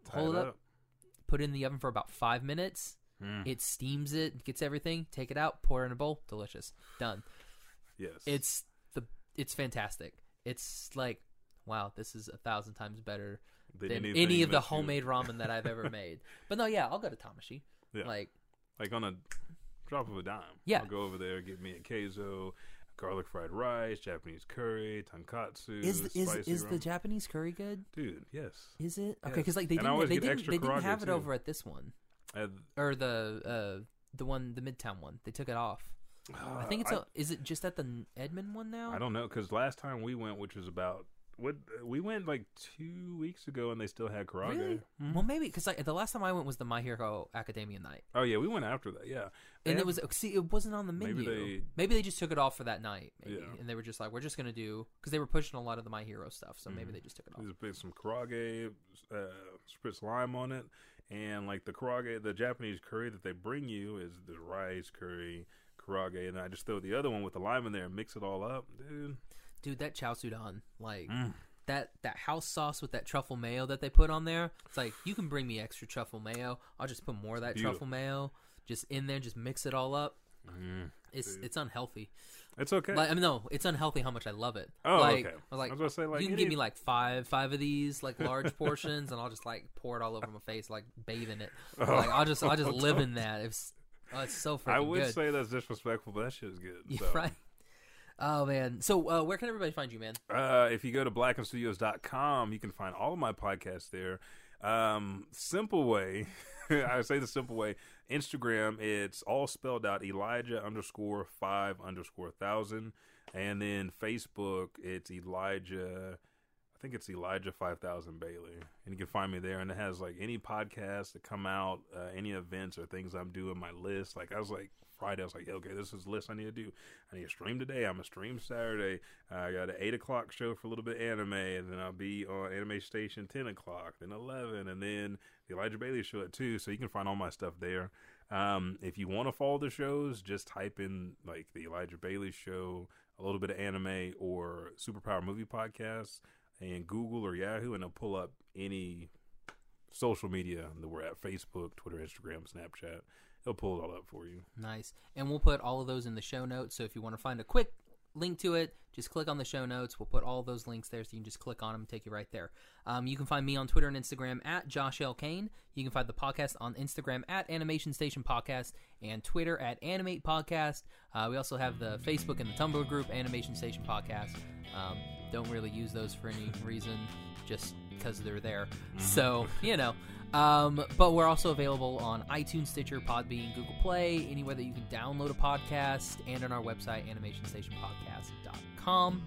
hold it up, put it in the oven for about 5 minutes. It steams it, gets everything. Take it out, pour it in a bowl. Delicious. Done. Yes. It's fantastic. It's like, wow, this is 1,000 times better than any of the homemade ramen that I've ever made. But no, yeah, I'll go to Tamashi. Yeah. Like on a drop of a dime. Yeah. I'll go over there, get me a keizo, garlic fried rice, Japanese curry, tonkatsu. Is the Japanese curry good? Dude, yes. Is it? Okay, because like they didn't have it over at this one. Or the Midtown one. They took it off. I think it's. Is it just at the Edmond one now? I don't know because last time we went, which was about we went like 2 weeks ago, and they still had karage. Really? Well, maybe because like the last time I went was the My Hero Academia night. Oh yeah, we went after that. Yeah, and it was it wasn't on the menu. Maybe they just took it off for that night. Maybe, and they were just like, we're just gonna do because they were pushing a lot of the My Hero stuff, so maybe they just took it off. There's some karage, spritz lime on it, and like the karage, the Japanese curry that they bring you is the rice curry. Karage, and I just throw the other one with the lime in there and mix it all up, dude. Dude, that chao sudan, like that house sauce with that truffle mayo that they put on there. It's like you can bring me extra truffle mayo. I'll just put more of that truffle mayo just in there, just mix it all up. It's unhealthy. It's okay. Like, I mean, no, it's unhealthy how much I love it. Oh, like, okay. I was gonna say, like, you can give me like five of these, like, large portions, and I'll just like pour it all over my face, like bathe in it. Oh, like I'll just live in that. It's so freaking good. I would say that's disrespectful, but that shit is good. So. Right. Oh, man. So where can everybody find you, man? If you go to blackandstudios.com, you can find all of my podcasts there. Simple way. I say the simple way. Instagram, it's all spelled out, Elijah_5_1000. And then Facebook, it's Elijah... I think it's Elijah 5000 Bailey, and you can find me there. And it has like any podcasts that come out, any events or things I'm doing, my list. Like I was like Friday, I was like, okay, this is the list I need to do. I need to stream today. I'm gonna stream Saturday. I got an 8 o'clock show for a little bit of anime, and then I'll be on Animation Station 10 o'clock, then 11, and then the Elijah Bailey Show at 2. So you can find all my stuff there. If you want to follow the shows, just type in like the Elijah Bailey Show, a little bit of anime, or Superpower Movie Podcast. And Google or Yahoo, and they'll pull up any social media that we're at: Facebook, Twitter, Instagram, Snapchat. They'll pull it all up for you. Nice. And we'll put all of those in the show notes. So if you want to find a quick link to it, just click on the show notes. We'll put all those links there, so you can just click on them and take you right there. You can find me on Twitter and Instagram at Josh L. Kane. You can find the podcast on Instagram at Animation Station Podcast and Twitter at Animate Podcast. We also have the Facebook and the Tumblr group, Animation Station Podcast. Don't really use those for any reason, just because they're there. So, you know. But we're also available on iTunes, Stitcher, Podbean, Google Play, anywhere that you can download a podcast, and on our website, animationstationpodcast.com.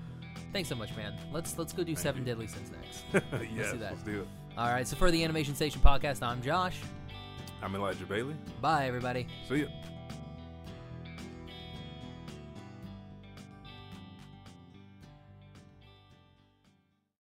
Thanks so much, man. Let's go do Seven Deadly Sins next. Let's do it. All right, so for the Animation Station Podcast, I'm Josh. I'm Elijah Bailey. Bye, everybody. See ya.